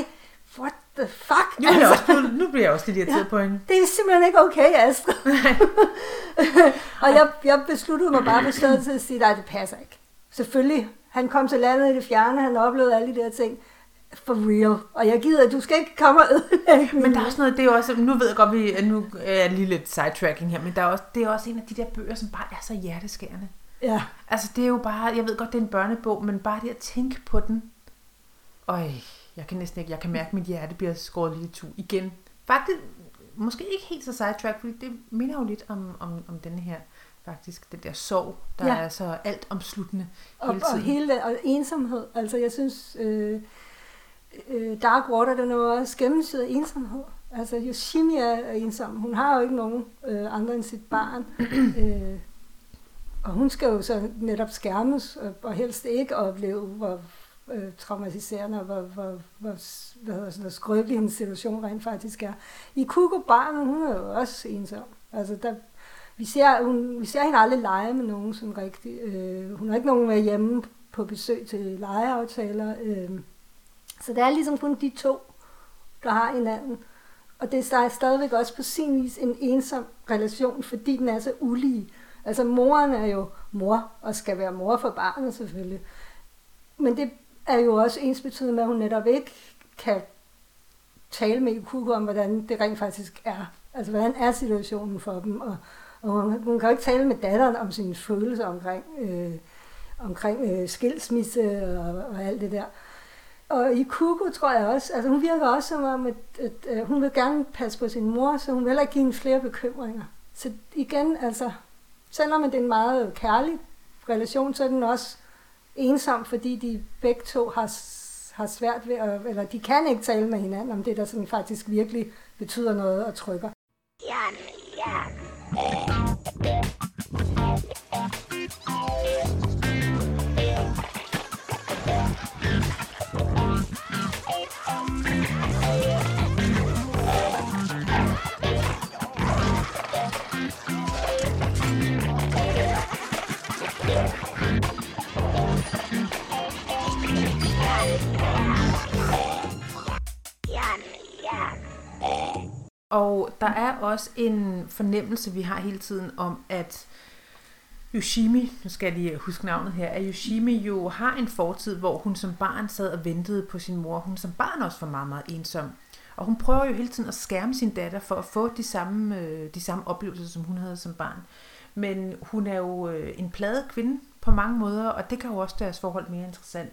What the fuck? Nu bliver, altså, også, nu bliver jeg også lidt irriteret ja, på hende. Det er simpelthen ikke okay, Astrid. Og jeg, jeg besluttede mig bare på stedet til at sige, nej, det passer ikke. Selvfølgelig. Han kom til landet i det fjerne, han oplevede alle de der ting. For real. Og jeg gider, at du skal ikke komme og ødelægge. Men der er også noget, det er også, nu ved jeg godt, vi nu er lige lidt sidetracking her, men der er også, det er også en af de der bøger, som bare er så hjerteskærende. Ja. Altså det er jo bare, jeg ved godt, det er en børnebog, men bare det at tænke på den. Øj. Jeg kan næsten ikke, jeg kan mærke, at mit hjerte bliver skåret lidt i to igen. Faktisk, måske ikke helt så sidetrack, fordi det minder jo lidt om, om, om denne her, faktisk, den der sorg, der ja. er så alt omsluttende hele og, tiden. Og, hele, og ensomhed, altså jeg synes, øh, øh, Dark Water, den er jo også gennemsyret af ensomhed. Altså Yoshimi er ensom, hun har jo ikke nogen øh, andre end sit barn. øh, og hun skal jo så netop skærmes, og, og helst ikke opleve, hvor traumatiserende, og hvor, hvor, hvor, hvor skrøbelig hendes situation rent faktisk er. Ikuko barnet, hun er jo også ensom. Altså, der, vi, ser, hun, vi ser hende aldrig lege med nogen sådan rigtig. Øh, hun har ikke nogen med hjemme på besøg til legeaftaler. Øh. Så det er ligesom kun de to, der har hinanden. Og det er stadigvæk også på sin vis en ensom relation, fordi den er så ulige. Altså moren er jo mor, og skal være mor for barnet selvfølgelig. Men det er jo også ensbetydende med, at hun netop ikke kan tale med Ikuko om, hvordan det rent faktisk er. Altså, hvordan er situationen for dem. Og, og hun, hun kan jo ikke tale med datteren om sine følelser omkring, øh, omkring øh, skilsmisse og, og alt det der. Og Ikuko tror jeg også, altså hun virker også som om, at, at, at hun vil gerne passe på sin mor, så hun vil heller ikke give hende flere bekymringer. Så igen, altså, selvom det er en meget kærlig relation, så er den også ensom, fordi de begge to har, har svært ved, at, eller de kan ikke tale med hinanden om det, der sådan faktisk virkelig betyder noget og trykker. Og der er også en fornemmelse, vi har hele tiden om, at Yoshimi, nu skal jeg lige huske navnet her, at Yoshimi jo har en fortid, hvor hun som barn sad og ventede på sin mor. Hun som barn også var meget, meget ensom. Og hun prøver jo hele tiden at skærme sin datter for at få de samme, de samme oplevelser, som hun havde som barn. Men hun er jo en plaget kvinde på mange måder, og det kan jo også deres forhold mere interessant.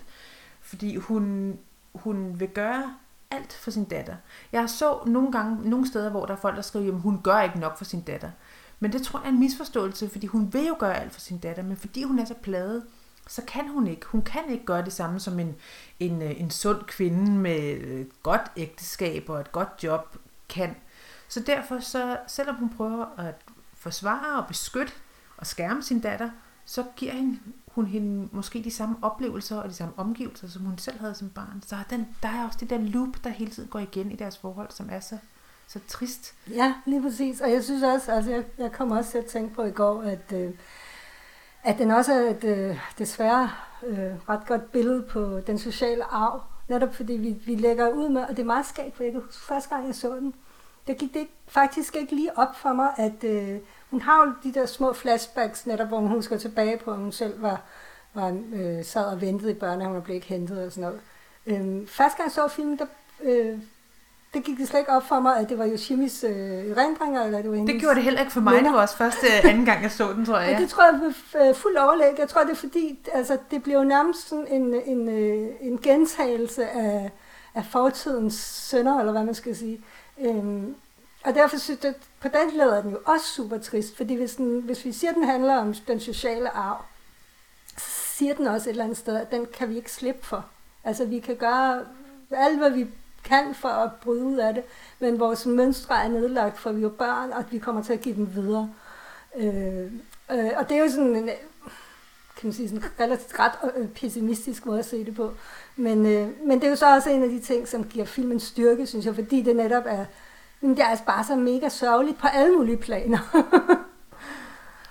Fordi hun, hun vil gøre alt for sin datter. Jeg så nogle gange nogle steder, hvor der er folk, der skriver, at hun gør ikke nok for sin datter. Men det tror jeg er en misforståelse, fordi hun vil jo gøre alt for sin datter, men fordi hun er så plaget, så kan hun ikke. Hun kan ikke gøre det samme som en, en, en sund kvinde med et godt ægteskab og et godt job kan. Så derfor, så, selvom hun prøver at forsvare og beskytte og skærme sin datter, så giver hende, hun hende måske de samme oplevelser og de samme omgivelser, som hun selv havde som barn. Så den, der er også det der loop, der hele tiden går igen i deres forhold, som er så... Så trist. Ja, lige præcis. Og jeg synes også, altså jeg, jeg kom også til at tænke på i går, at, øh, at den også er et øh, desværre øh, ret godt billede på den sociale arv. Netop fordi vi, vi lægger ud med, og det er meget skægt, for jeg kan huske første gang, jeg så den, der gik det faktisk ikke lige op for mig, at øh, hun har jo de der små flashbacks, netop hvor hun husker tilbage på, at hun selv var, var øh, sad og ventede i børnehaven og blev ikke hentet og sådan noget. Øh, første gang jeg så filmen, der... Øh, Det gik det slet ikke op for mig, at det var Yoshimis øh, renbringer, eller det var hendes... Det gjorde det heller ikke for mig, det var også første anden gang, jeg så den, tror jeg. Ja. Det tror jeg er fuld overlæg. Jeg tror, det er fordi, altså, det blev nærmest sådan en, en, en gentagelse af, af fortidens synder, eller hvad man skal sige. Øhm, og derfor synes jeg, på den leder den jo også super trist, fordi hvis, den, hvis vi siger, at den handler om den sociale arv, så siger den også et eller andet sted, at den kan vi ikke slippe for. Altså, vi kan gøre alt, hvad vi kan for at bryde ud af det, men vores mønstre er nedlagt, for vi er børn, og vi kommer til at give dem videre. Øh, øh, og det er jo sådan en, kan man sige, sådan relativt ret pessimistisk måde at se det på, men, øh, men det er jo så også en af de ting, som giver filmen styrke, synes jeg, fordi det netop er, det er altså bare så mega sørgeligt på alle mulige planer.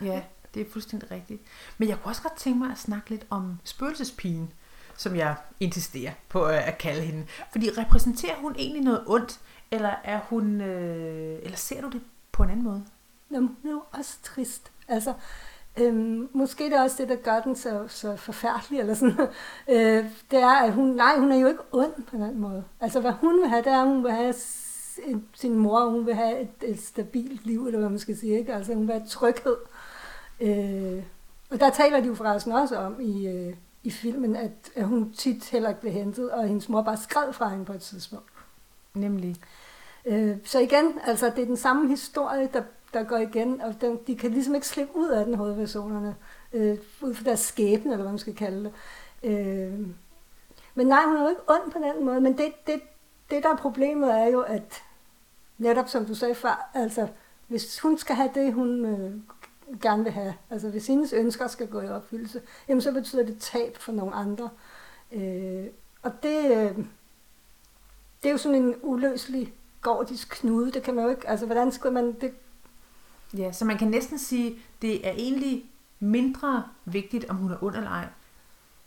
Ja, det er fuldstændig rigtigt. Men jeg kunne også godt tænke mig at snakke lidt om spøgelsespigen, som jeg insisterer på at kalde hende. Fordi repræsenterer hun egentlig noget ondt, eller er hun, øh, eller ser du det på en anden måde? Jamen, hun er jo også trist. Altså, øhm, måske det er også det, der gør den så, så forfærdelig, eller sådan. Øh, det er, at hun, nej, hun er jo ikke ond på en anden måde. Altså, hvad hun vil have, det er, at hun vil have sin mor, hun vil have et, et stabilt liv, eller hvad man skal sige, ikke? Altså, hun vil have tryghed. Øh, og der taler de jo forresten også om i... Øh, i filmen, at, at hun tit heller ikke blev hentet, og hendes mor bare skred fra hende på et tidspunkt. Nemlig. Øh, så igen, altså det er den samme historie, der, der går igen, og den, de kan ligesom ikke slippe ud af den, hovedpersonerne, øh, ud fra deres skæbne, eller hvad man skal kalde det. Øh, men nej, hun er jo ikke ond på den måde, men det, det, det der er problemet er jo, at netop som du sagde før, altså hvis hun skal have det, hun... Øh, gerne vil have. Altså hvis hendes ønsker skal gå i opfyldelse, jamen så betyder det tab for nogle andre. Øh, og det, øh, det er jo sådan en uløselig gordisk knude, det kan man jo ikke, altså hvordan skulle man det? Ja, så man kan næsten sige, det er egentlig mindre vigtigt, om hun er ond eller ej.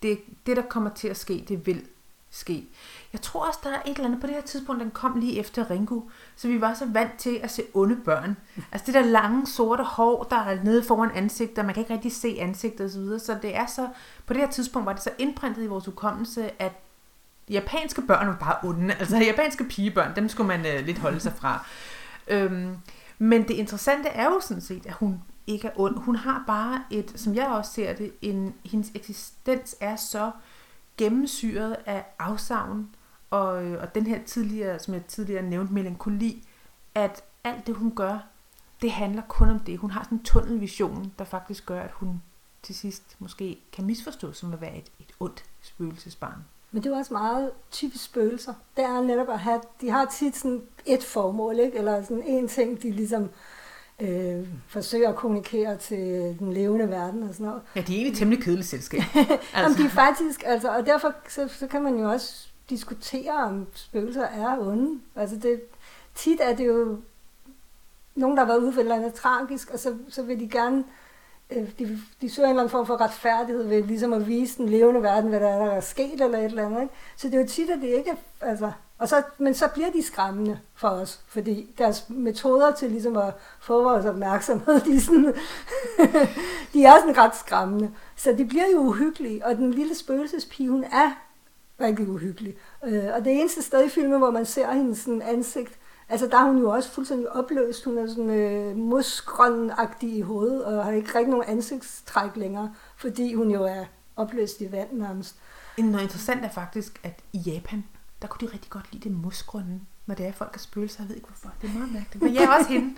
Det, det der kommer til at ske, det vil ske. Jeg tror også, der er et eller andet på det her tidspunkt, den kom lige efter Ringu, så vi var så vant til at se onde børn. Altså det der lange, sorte hår, der er nede foran ansigtet, man kan ikke rigtig se ansigtet osv., så det er så, på det her tidspunkt var det så indprintet i vores hukommelse, at japanske børn var bare onde. Altså japanske pigebørn, dem skulle man øh, lidt holde sig fra. Øhm, men det interessante er jo sådan set, at hun ikke er ond. Hun har bare et, som jeg også ser det, en, hendes eksistens er så gennemsyret af afsavn og, og den her tidligere, som jeg tidligere nævnte, melankoli, at alt det hun gør, det handler kun om det. Hun har sådan en tunnelvision, der faktisk gør, at hun til sidst måske kan misforstås som at være et, et ondt spøgelsesbarn. Men det er også meget typisk spøgelser. Det er netop at have, de har tit sådan et formål, ikke? Eller sådan en ting, de ligesom Øh, forsøger at kommunikere til den levende verden og sådan noget. Ja, de er egentlig temmelig kedelige selskab. Altså. Jamen, de er faktisk, altså, og derfor så, så kan man jo også diskutere, om spøgelser er onde. Altså det, tit er det jo nogen, der har været ude for et eller andet tragisk, og så, så vil de gerne, øh, de, de søger en eller anden form for retfærdighed ved ligesom at vise den levende verden, hvad der er, der er sket eller et eller andet. Ikke? Så det er jo tit, at det ikke, altså Og så, men så bliver de skræmmende for os, fordi deres metoder til ligesom at få vores opmærksomhed, de er, sådan, de er sådan ret skræmmende. Så de bliver jo uhyggelige, og den lille spøgelsespigen er rigtig uhyggelig. Og det eneste sted i filmen, hvor man ser hendes sådan ansigt, altså der er hun jo også fuldstændig opløst. Hun er sådan øh, musgrøn-agtig i hovedet, og har ikke rigtig nogen ansigtstræk længere, fordi hun jo er opløst i vand nærmest. Noget interessant er faktisk, at i Japan, der kunne de rigtig godt lide det musgrønne, når det er folk har spøgelser. Jeg ved ikke hvorfor, det er meget mærkeligt. Men jeg er også hende.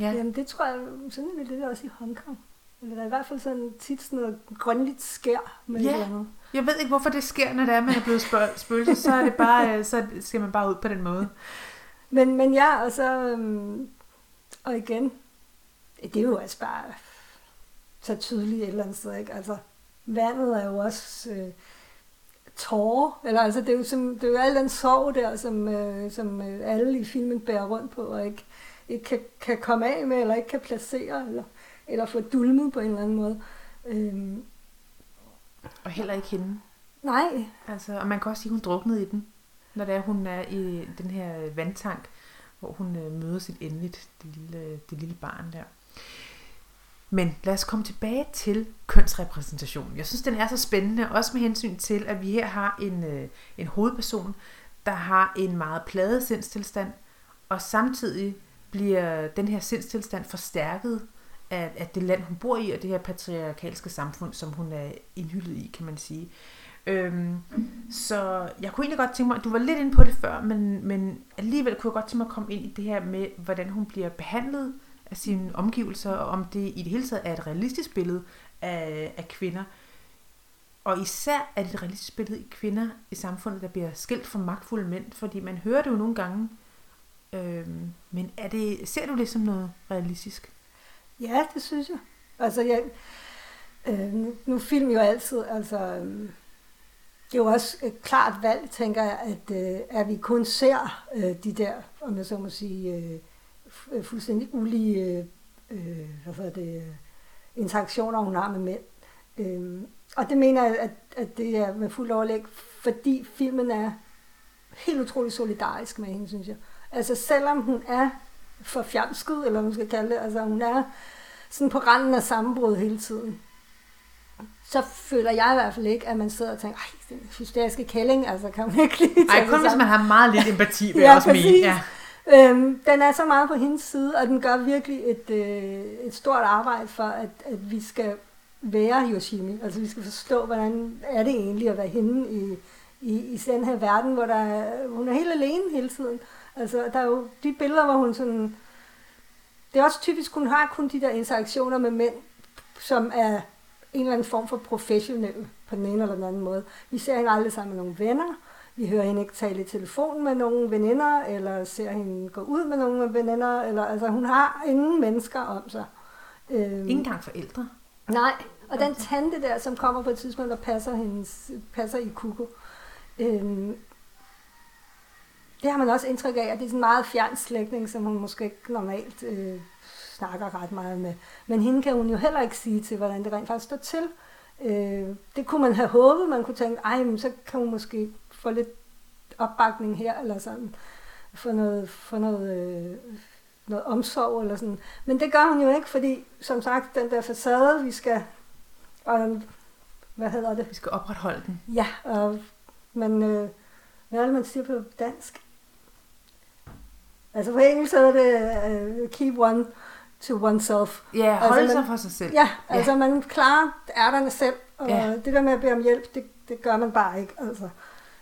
Ja. Jamen det tror jeg, sådan er det også i Hongkong. Eller der er i hvert fald sådan tit sådan noget grønligt skær med ja. Eller noget. Jeg ved ikke hvorfor det sker, når det er, man er blevet spø- spøgelser, så er det bare, så skal man bare ud på den måde. Men, men ja, og så, øhm, og igen, det er jo også bare så tydeligt et eller andet sted, ikke? Altså, vandet er jo også øh, tårer, eller altså, det er jo, som, det er jo al den sorg der, som, øh, som øh, alle i filmen bærer rundt på, og ikke, ikke kan, kan komme af med, eller ikke kan placere, eller, eller få dulmet på en eller anden måde. Øhm. Og heller ikke hende. Nej. Altså, og man kan også sige, at hun druknede i den. Når det er, hun er i den her vandtank, hvor hun øh, møder sit endeligt, det lille, det lille barn der. Men lad os komme tilbage til kønsrepræsentationen. Jeg synes, den er så spændende, også med hensyn til, at vi her har en, øh, en hovedperson, der har en meget plaget sindstilstand, og samtidig bliver den her sindstilstand forstærket af, af det land, hun bor i, og det her patriarkalske samfund, som hun er indhyllet i, kan man sige. Øhm, så jeg kunne egentlig godt tænke mig, du var lidt inde på det før, men, men alligevel kunne jeg godt tænke mig at komme ind i det her med, hvordan hun bliver behandlet af sine omgivelser, og om det i det hele taget er et realistisk billede af, af kvinder. Og især er det et realistisk billede af kvinder i samfundet, der bliver skilt fra magtfulde mænd, fordi man hører det jo nogle gange. Øhm, men er det, ser du det som noget realistisk? Ja, det synes jeg. Altså, jeg øh, nu, nu filmer jo altid, altså... Øh... Det er jo også et klart valg, tænker jeg, at, øh, at vi kun ser øh, de der, om jeg så må sige, øh, fuldstændig ulige øh, hvad det, interaktioner, hun har med mænd. Øh, og det mener jeg, at, at det er med fuld overlæg, fordi filmen er helt utrolig solidarisk med hende, synes jeg. Altså selvom hun er forfjamsket, eller hvad man skal kalde det, altså hun er sådan på randen af sammenbrud hele tiden, så føler jeg i hvert fald ikke, at man sidder og tænker, ej, den hysteriske kælling, altså kan man ikke lide. Ej, kun hvis man har meget lidt empati, vil ja, jeg også mene. Ja. Øhm, den er så meget på hendes side, og den gør virkelig et, øh, et stort arbejde for, at, at vi skal være Yoshimi. Altså vi skal forstå, hvordan er det egentlig at være hende i, i, i den her verden, hvor der, hun er helt alene hele tiden. Altså der er jo de billeder, hvor hun sådan... Det er også typisk, hun har kun de der interaktioner med mænd, som er... en eller anden form for professionelle på den ene eller den anden måde. Vi ser hende aldrig sammen med nogle venner, vi hører hende ikke tale i telefonen med nogle veninder, eller ser hende gå ud med nogle veninder, eller altså hun har ingen mennesker om sig. Øhm, ingen gang forældre? Nej, og den tante der, som kommer på et tidspunkt, der passer, hendes, passer Ikuko, øhm, det har man også indtryk af, at det er sådan en meget fjern slægtning, som hun måske ikke normalt... Øh, snakker ret meget med. Men hende kan hun jo heller ikke sige til, hvordan det rent faktisk står til. Øh, det kunne man have håbet, man kunne tænke, ej, men så kan hun måske få lidt opbakning her, eller sådan, få noget, få noget, øh, noget omsorg, eller sådan. Men det gør hun jo ikke, fordi, som sagt, den der facade, vi skal, og, hvad hedder det? Vi skal opretholde den. Ja, og man, øh, hvad er det, man siger på dansk? Altså på engelsk er det øh, keep one to oneself. Ja, yeah, altså, holde sig for sig selv. Ja, altså yeah. Man klarer ærterne selv, og yeah. Det der med at bede om hjælp, det, det gør man bare ikke. Altså.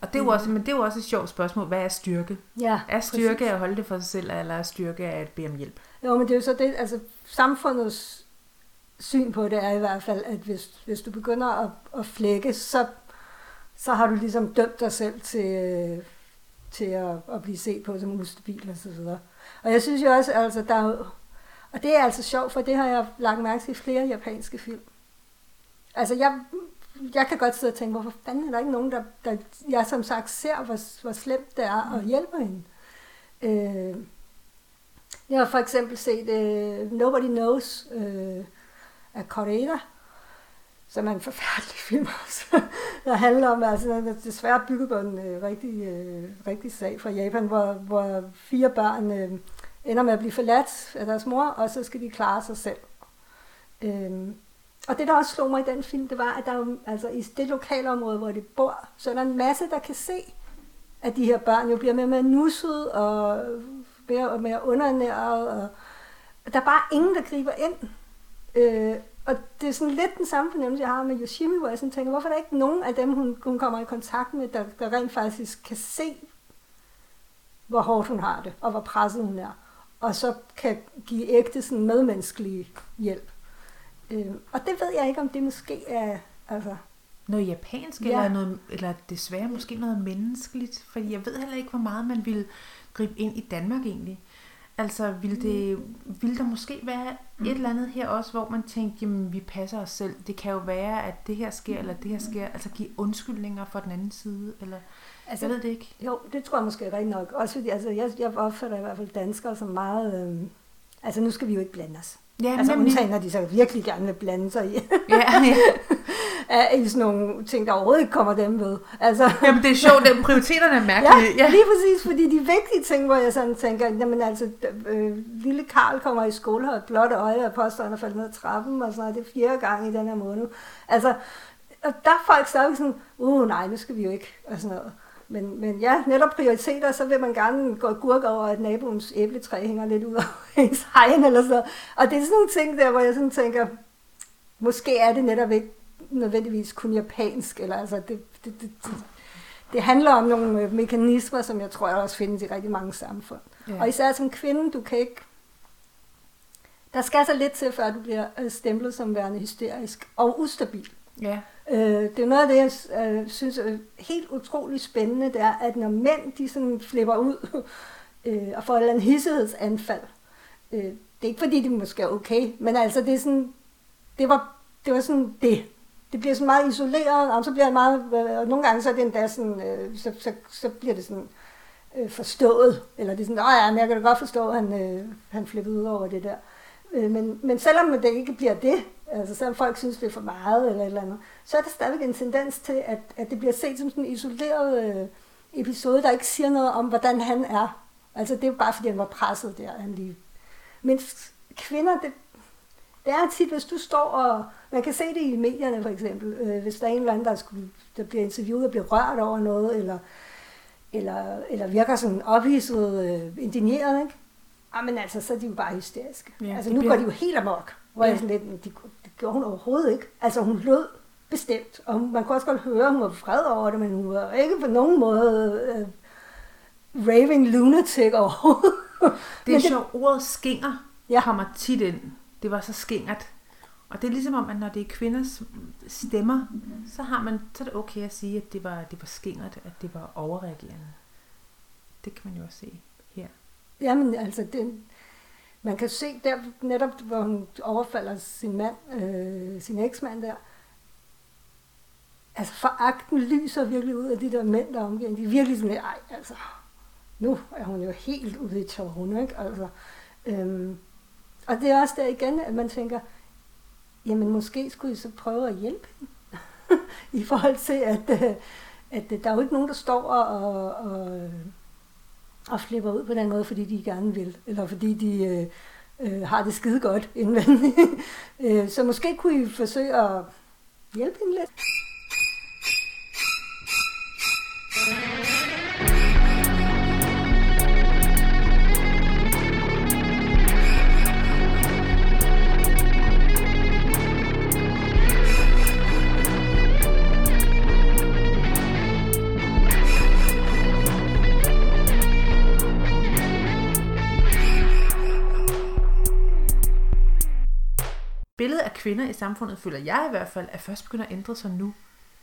Og det er jo også, men det er jo også et sjovt spørgsmål, hvad er styrke? Ja, er styrke præcis. At holde det for sig selv, eller er styrke at bede om hjælp? Jo, men det er jo så det, altså samfundets syn på det er i hvert fald, at hvis, hvis du begynder at, at flække, så, så har du ligesom dømt dig selv til... til at, at blive set på som ustabil og så videre. Og jeg synes jo også, altså der er, og det er altså sjovt, for det har jeg lagt mærke til i flere japanske film. Altså jeg, jeg kan godt sidde og tænke, hvorfor fanden er der ikke nogen, der, der jeg som sagt ser, hvor, hvor slemt det er, og hjælper hende. Øh, jeg har for eksempel set uh, Nobody Knows uh, af Koreeda, som er en forfærdelig film også, der handler om, altså den er desværre bygget på en øh, rigtig, øh, rigtig sag fra Japan, hvor, hvor fire børn øh, ender med at blive forladt af deres mor, og så skal de klare sig selv. Øh, og det, der også slog mig i den film, det var, at der jo, altså i det lokale område, hvor de bor, så er der en masse, der kan se, at de her børn jo bliver mere og mere nusset, og mere og mere underernæret, og der er bare ingen, der griber ind. Øh, Og det er sådan lidt den samme fornemmelse, jeg har med Yoshimi, hvor jeg sådan tænker, hvorfor er der ikke nogen af dem, hun, hun kommer i kontakt med, der, der rent faktisk kan se, hvor hårdt hun har det, og hvor presset hun er, og så kan give ægte sådan medmenneskelig hjælp. Øhm, og det ved jeg ikke, om det måske er... Altså, noget japansk, ja. eller, noget, eller desværre måske noget menneskeligt, fordi jeg ved heller ikke, hvor meget man ville gribe ind i Danmark egentlig. Altså, ville, det, ville der måske være et eller andet her også, hvor man tænkte, jamen, vi passer os selv. Det kan jo være, at det her sker, eller det her sker. Altså, give undskyldninger fra den anden side, eller... Altså, jeg ved det ikke. Jo, det tror jeg måske rigtig nok. Også fordi, altså, jeg, jeg opfatter i hvert fald danskere som meget... Øh, altså, nu skal vi jo ikke blande os. Ja, altså, undtagen, når de så virkelig gerne vil blande sig i. Ja, ja. I sådan nogle ting, der overhovedet ikke kommer dem ved. Altså, jamen det er sjovt, at prioriteterne er mærkelige. Ja, lige præcis, fordi de vigtige ting, hvor jeg sådan tænker, jamen altså, øh, lille Karl kommer i skole, har et blåt øje, og påstår, han er faldet ned ad trappen, og sådan, og det er fjerde gang i den her måned. Altså, og der er folk stadig sådan, uh nej, nu skal vi jo ikke, og sådan noget. Men, men ja, netop prioriteter, så vil man gerne gå og gurke over, at naboens æbletræ hænger lidt ud over ens hegn, eller sådan. Og det er sådan nogle ting der, hvor jeg sådan tænker, måske er det netop ikke nødvendigvis kun japansk, eller altså det, det, det, det, det handler om nogle mekanismer, som jeg tror jeg også findes i rigtig mange samfund. Ja. Og især som kvinde, du kan ikke, der skal så lidt til, før du bliver stemplet som værende hysterisk og ustabil. Ja. Øh, det er noget af det, jeg øh, synes er helt utroligt spændende, det er, at når mænd, de sådan flipper ud øh, og får et eller andet hissighedsanfald, øh, det er ikke fordi, de måske er okay, men altså det er sådan, det var, det var sådan det. Det bliver sådan meget isoleret, og så bliver det meget, og nogle gange så er det endda sådan, øh, så, så, så bliver det sådan øh, forstået, eller det er sådan, åh ja, men jeg kan da godt forstå, at han, øh, han flippede ud over det der. Øh, men, men selvom det ikke bliver det, altså selvom folk synes, det er for meget eller et eller andet, så er der stadigvæk en tendens til, at, at det bliver set som sådan en isoleret øh, episode, der ikke siger noget om, hvordan han er. Altså det er jo bare, fordi han var presset der, han lige. Men kvinder, det, det er tit, hvis du står og... Man kan se det i medierne for eksempel, øh, hvis der er en eller anden, der, skulle, der bliver interviewet og bliver rørt over noget, eller, eller, eller virker sådan ophidset, øh, indigneret, ikke? Jamen altså, så er de jo bare hysteriske. Ja, altså nu bliver... går de jo helt amok, hvor ja. Jeg sådan lidt, de, det gjorde hun overhovedet ikke. Altså hun lød bestemt, og man kunne også godt høre, hun var vred over det, men hun var ikke på nogen måde øh, raving lunatic overhovedet. Det er sjovt, det... ordet skinger ja. Kommer tit ind. Det var så skingert. Og det er ligesom om, at når det er kvinders stemmer, så har man så er det okay at sige, at det var, det var skingert, at det var overreagerende. Det kan man jo også se her. Jamen altså, det, man kan se der netop, hvor hun overfalder sin mand, øh, sin eksmand der. Altså foragten lyser virkelig ud af de der mænd, der omgiver. De er virkelig sådan, ej altså, nu er hun jo helt ude i tårhunde, ikke? Altså, øhm, og det er også der igen, at man tænker, jamen måske skulle I så prøve at hjælpe i forhold til, at, at der er jo ikke nogen, der står og, og, og flipper ud på den måde, fordi de gerne vil, eller fordi de øh, har det skide godt indvendigt. Så måske kunne I forsøge at hjælpe hende lidt. Billedet af kvinder i samfundet, føler jeg i hvert fald, at først begynder at ændre sig nu.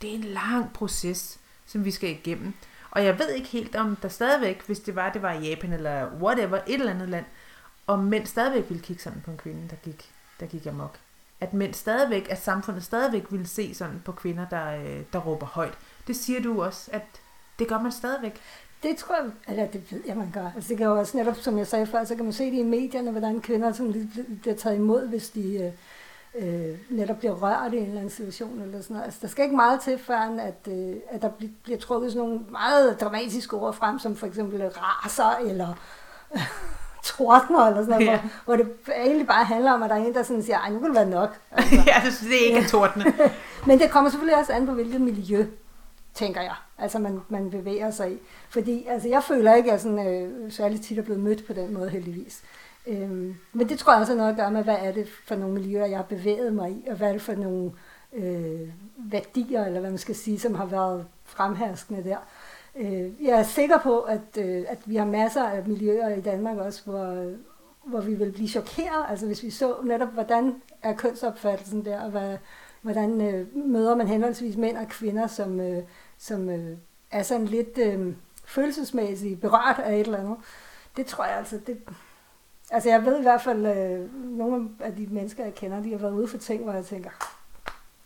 Det er en lang proces, som vi skal igennem. Og jeg ved ikke helt, om der stadigvæk, hvis det var, det var i Japan eller whatever, et eller andet land, om mænd stadigvæk ville kigge sådan på en kvinde, der gik, der gik amok. At mænd stadigvæk, at samfundet stadigvæk ville se sådan på kvinder, der, der råber højt. Det siger du også, at det gør man stadigvæk. Det tror jeg, eller det ved jeg, man gør. Altså det kan jo også netop, som jeg sagde før, så kan man se det i medierne, hvordan kvinder som bliver taget imod, hvis de... øh, netop bliver rørt i en eller anden situation eller sådan noget. Altså, der skal ikke meget til, før at, øh, at der bliver trukket sådan nogle meget dramatiske ord frem, som for eksempel raser eller tordner eller sådan noget, ja. hvor, hvor det egentlig bare handler om, at der er en, der sådan siger, ej, nu kan det være nok. Altså, ja, det er ikke en tordne. Men det kommer selvfølgelig også an på, hvilket miljø, tænker jeg, altså man, man bevæger sig i. Fordi altså, jeg føler ikke, at jeg sådan, øh, særlig tit er blevet mødt på den måde, heldigvis. Øhm, men det tror jeg også har noget at gøre med, hvad er det for nogle miljøer, jeg har bevæget mig i, og hvad er det for nogle øh, værdier, eller hvad man skal sige, som har været fremherskende der. Øh, jeg er sikker på, at, øh, at vi har masser af miljøer i Danmark også, hvor, hvor vi vil blive chokeret, altså hvis vi så netop, hvordan er kønsopfattelsen der, og hvad, hvordan øh, møder man henholdsvis mænd og kvinder, som, øh, som øh, er sådan lidt øh, følelsesmæssigt berørt af et eller andet. Det tror jeg altså, det... Altså jeg ved i hvert fald, øh, nogle af de mennesker, jeg kender, de har været ude for ting, hvor jeg tænker,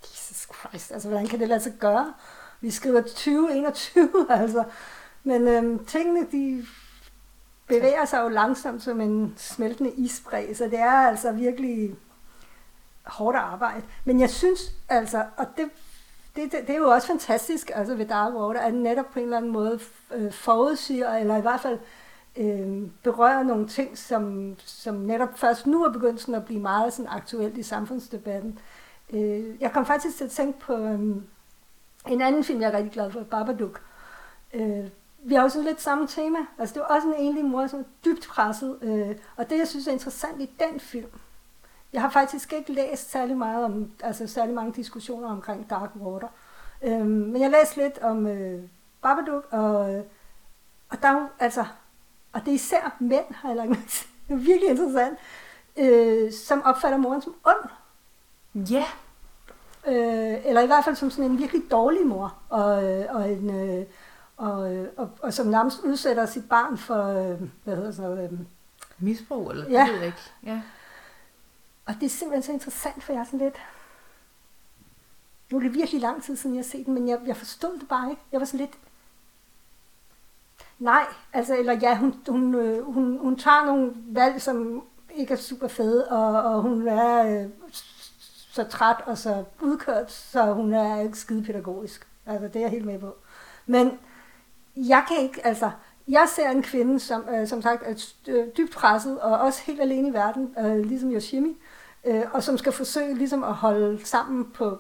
Jesus Christ, altså hvordan kan det lade sig gøre? Vi skriver tyve enogtyve, altså. Men øh, tingene, de bevæger sig jo langsomt som en smeltende isbræ, så det er altså virkelig hårdt arbejde. Men jeg synes altså, og det, det, det, det er jo også fantastisk altså ved Dark Water, at netop på en eller anden måde øh, forudsiger, eller i hvert fald Øh, berører nogle ting, som, som netop først nu er begyndt sådan at blive meget sådan aktuelt i samfundsdebatten. Øh, jeg kom faktisk til at tænke på øh, en anden film, jeg er rigtig glad for, Babadook. Øh, vi har jo sådan lidt samme tema. Altså, det er også en enlig mor, som er dybt presset. Øh, og det, jeg synes er interessant i den film, jeg har faktisk ikke læst særlig, meget om, altså, særlig mange diskussioner omkring Dark Water. Øh, men jeg læste lidt om øh, Babadook, og, øh, og der er jo altså... Og det er især mænd, har jeg lagt mig til. Det er virkelig interessant. Øh, som opfatter moren som ond. Ja. Yeah. Øh, eller i hvert fald som sådan en virkelig dårlig mor. Og, og, en, øh, og, øh, og, og som nærmest udsætter sit barn for, øh, hvad hedder sådan noget? Øh, Misbrug, eller ja. Det ved jeg ikke. Ja. Og det er simpelthen så interessant, for jeg er sådan lidt... Nu er det virkelig lang tid siden, jeg har set den, men jeg, jeg forstod det bare ikke. Jeg var sådan lidt... Nej, altså, eller ja, hun, hun, hun, hun, hun tager nogle valg, som ikke er super fede, og, og hun er øh, så træt og så udkørt, så hun er ikke skide pædagogisk. Altså, det er jeg helt med på. Men jeg kan ikke, altså, jeg ser en kvinde, som, øh, som sagt er dybt presset, og også helt alene i verden, øh, ligesom Yoshimi, øh, og som skal forsøge ligesom at holde sammen på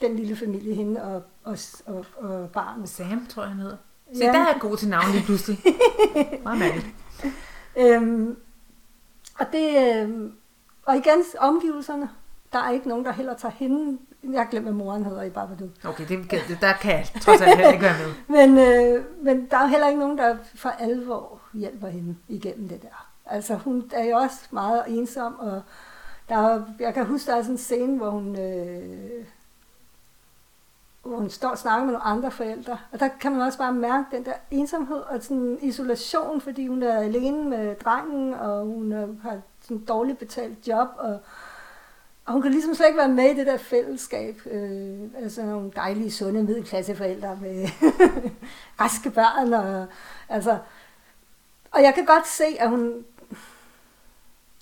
den lille familie, hende og, og, og, og barnet. Sam, tror jeg, han hedder. Så ja. Der er jeg god til navn lige pludselig. Meget mærkeligt. øhm, og, det, øhm, og igen, omgivelserne. Der er ikke nogen, der heller tager hende. Jeg har glemt, hvad moren hedder i Babadook. Okay, det, der kan jeg trods alt heller ikke være med. men, øh, men der er heller ikke nogen, der for alvor hjælper hende igennem det der. Altså, hun er jo også meget ensom. Og der, jeg kan huske, der er sådan en scene, hvor hun... Øh, hvor hun står og snakker med nogle andre forældre. Og der kan man også bare mærke den der ensomhed og sådan isolation, fordi hun er alene med drengen, og hun har sådan et dårligt betalt job, og, og hun kan ligesom slet ikke være med i det der fællesskab. Øh, altså nogle dejlige, sunde, middelklasseforældre med raske børn. Og, altså. og jeg kan godt se, at hun...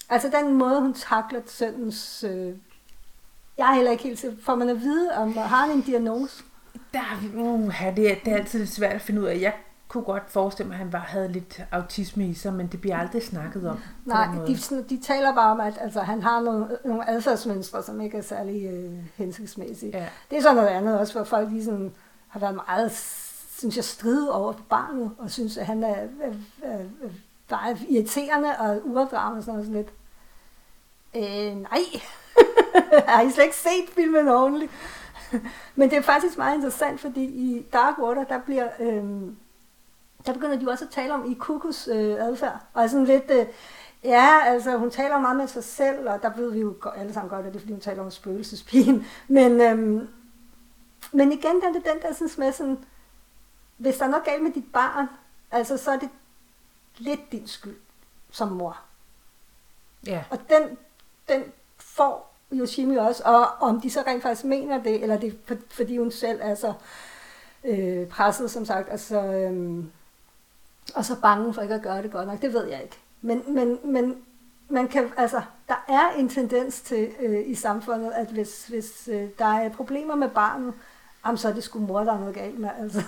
Altså den måde, hun takler søndens... Øh, Jeg er heller ikke helt sikker, for man at vide, om man har en diagnose. Der, uh, det, er, det er altid svært at finde ud af. Jeg kunne godt forestille mig, at han var, havde lidt autisme i sig, men det bliver aldrig snakket om. Nej, de, de taler bare om, at altså, han har nogle, nogle adfærdsmønstre, som ikke er særlig øh, hensigtsmæssige. Ja. Det er sådan noget andet også, hvor folk ligesom har været meget, synes jeg, stride over på barnet, og synes, at han er, er, er, er irriterende og uopdragende og sådan noget. Øh, nej. Jeg har I slet ikke set filmen ordentligt. Men det er faktisk meget interessant, fordi i Dark Water, der bliver øh, der begynder de også at tale om Ikukos øh, adfærd. Og sådan lidt, øh, ja, altså hun taler meget med sig selv, og der ved vi jo alle sammen godt, at det er, fordi hun taler om spøgelsespigen. Men, øh, men igen, den der, den der synes med sådan, hvis der er noget galt med dit barn, altså så er det lidt din skyld som mor. Yeah. Og den, den får Yoshimi også, og om de så rent faktisk mener det, eller det er fordi hun selv er så øh, presset, som sagt, og så, øh, og så bange for ikke at gøre det godt nok, det ved jeg ikke. Men, men, men, man kan, altså, der er en tendens til øh, i samfundet, at hvis, hvis øh, der er problemer med barnet, jamen, så er det sgu mor, der er noget galt med. Altså.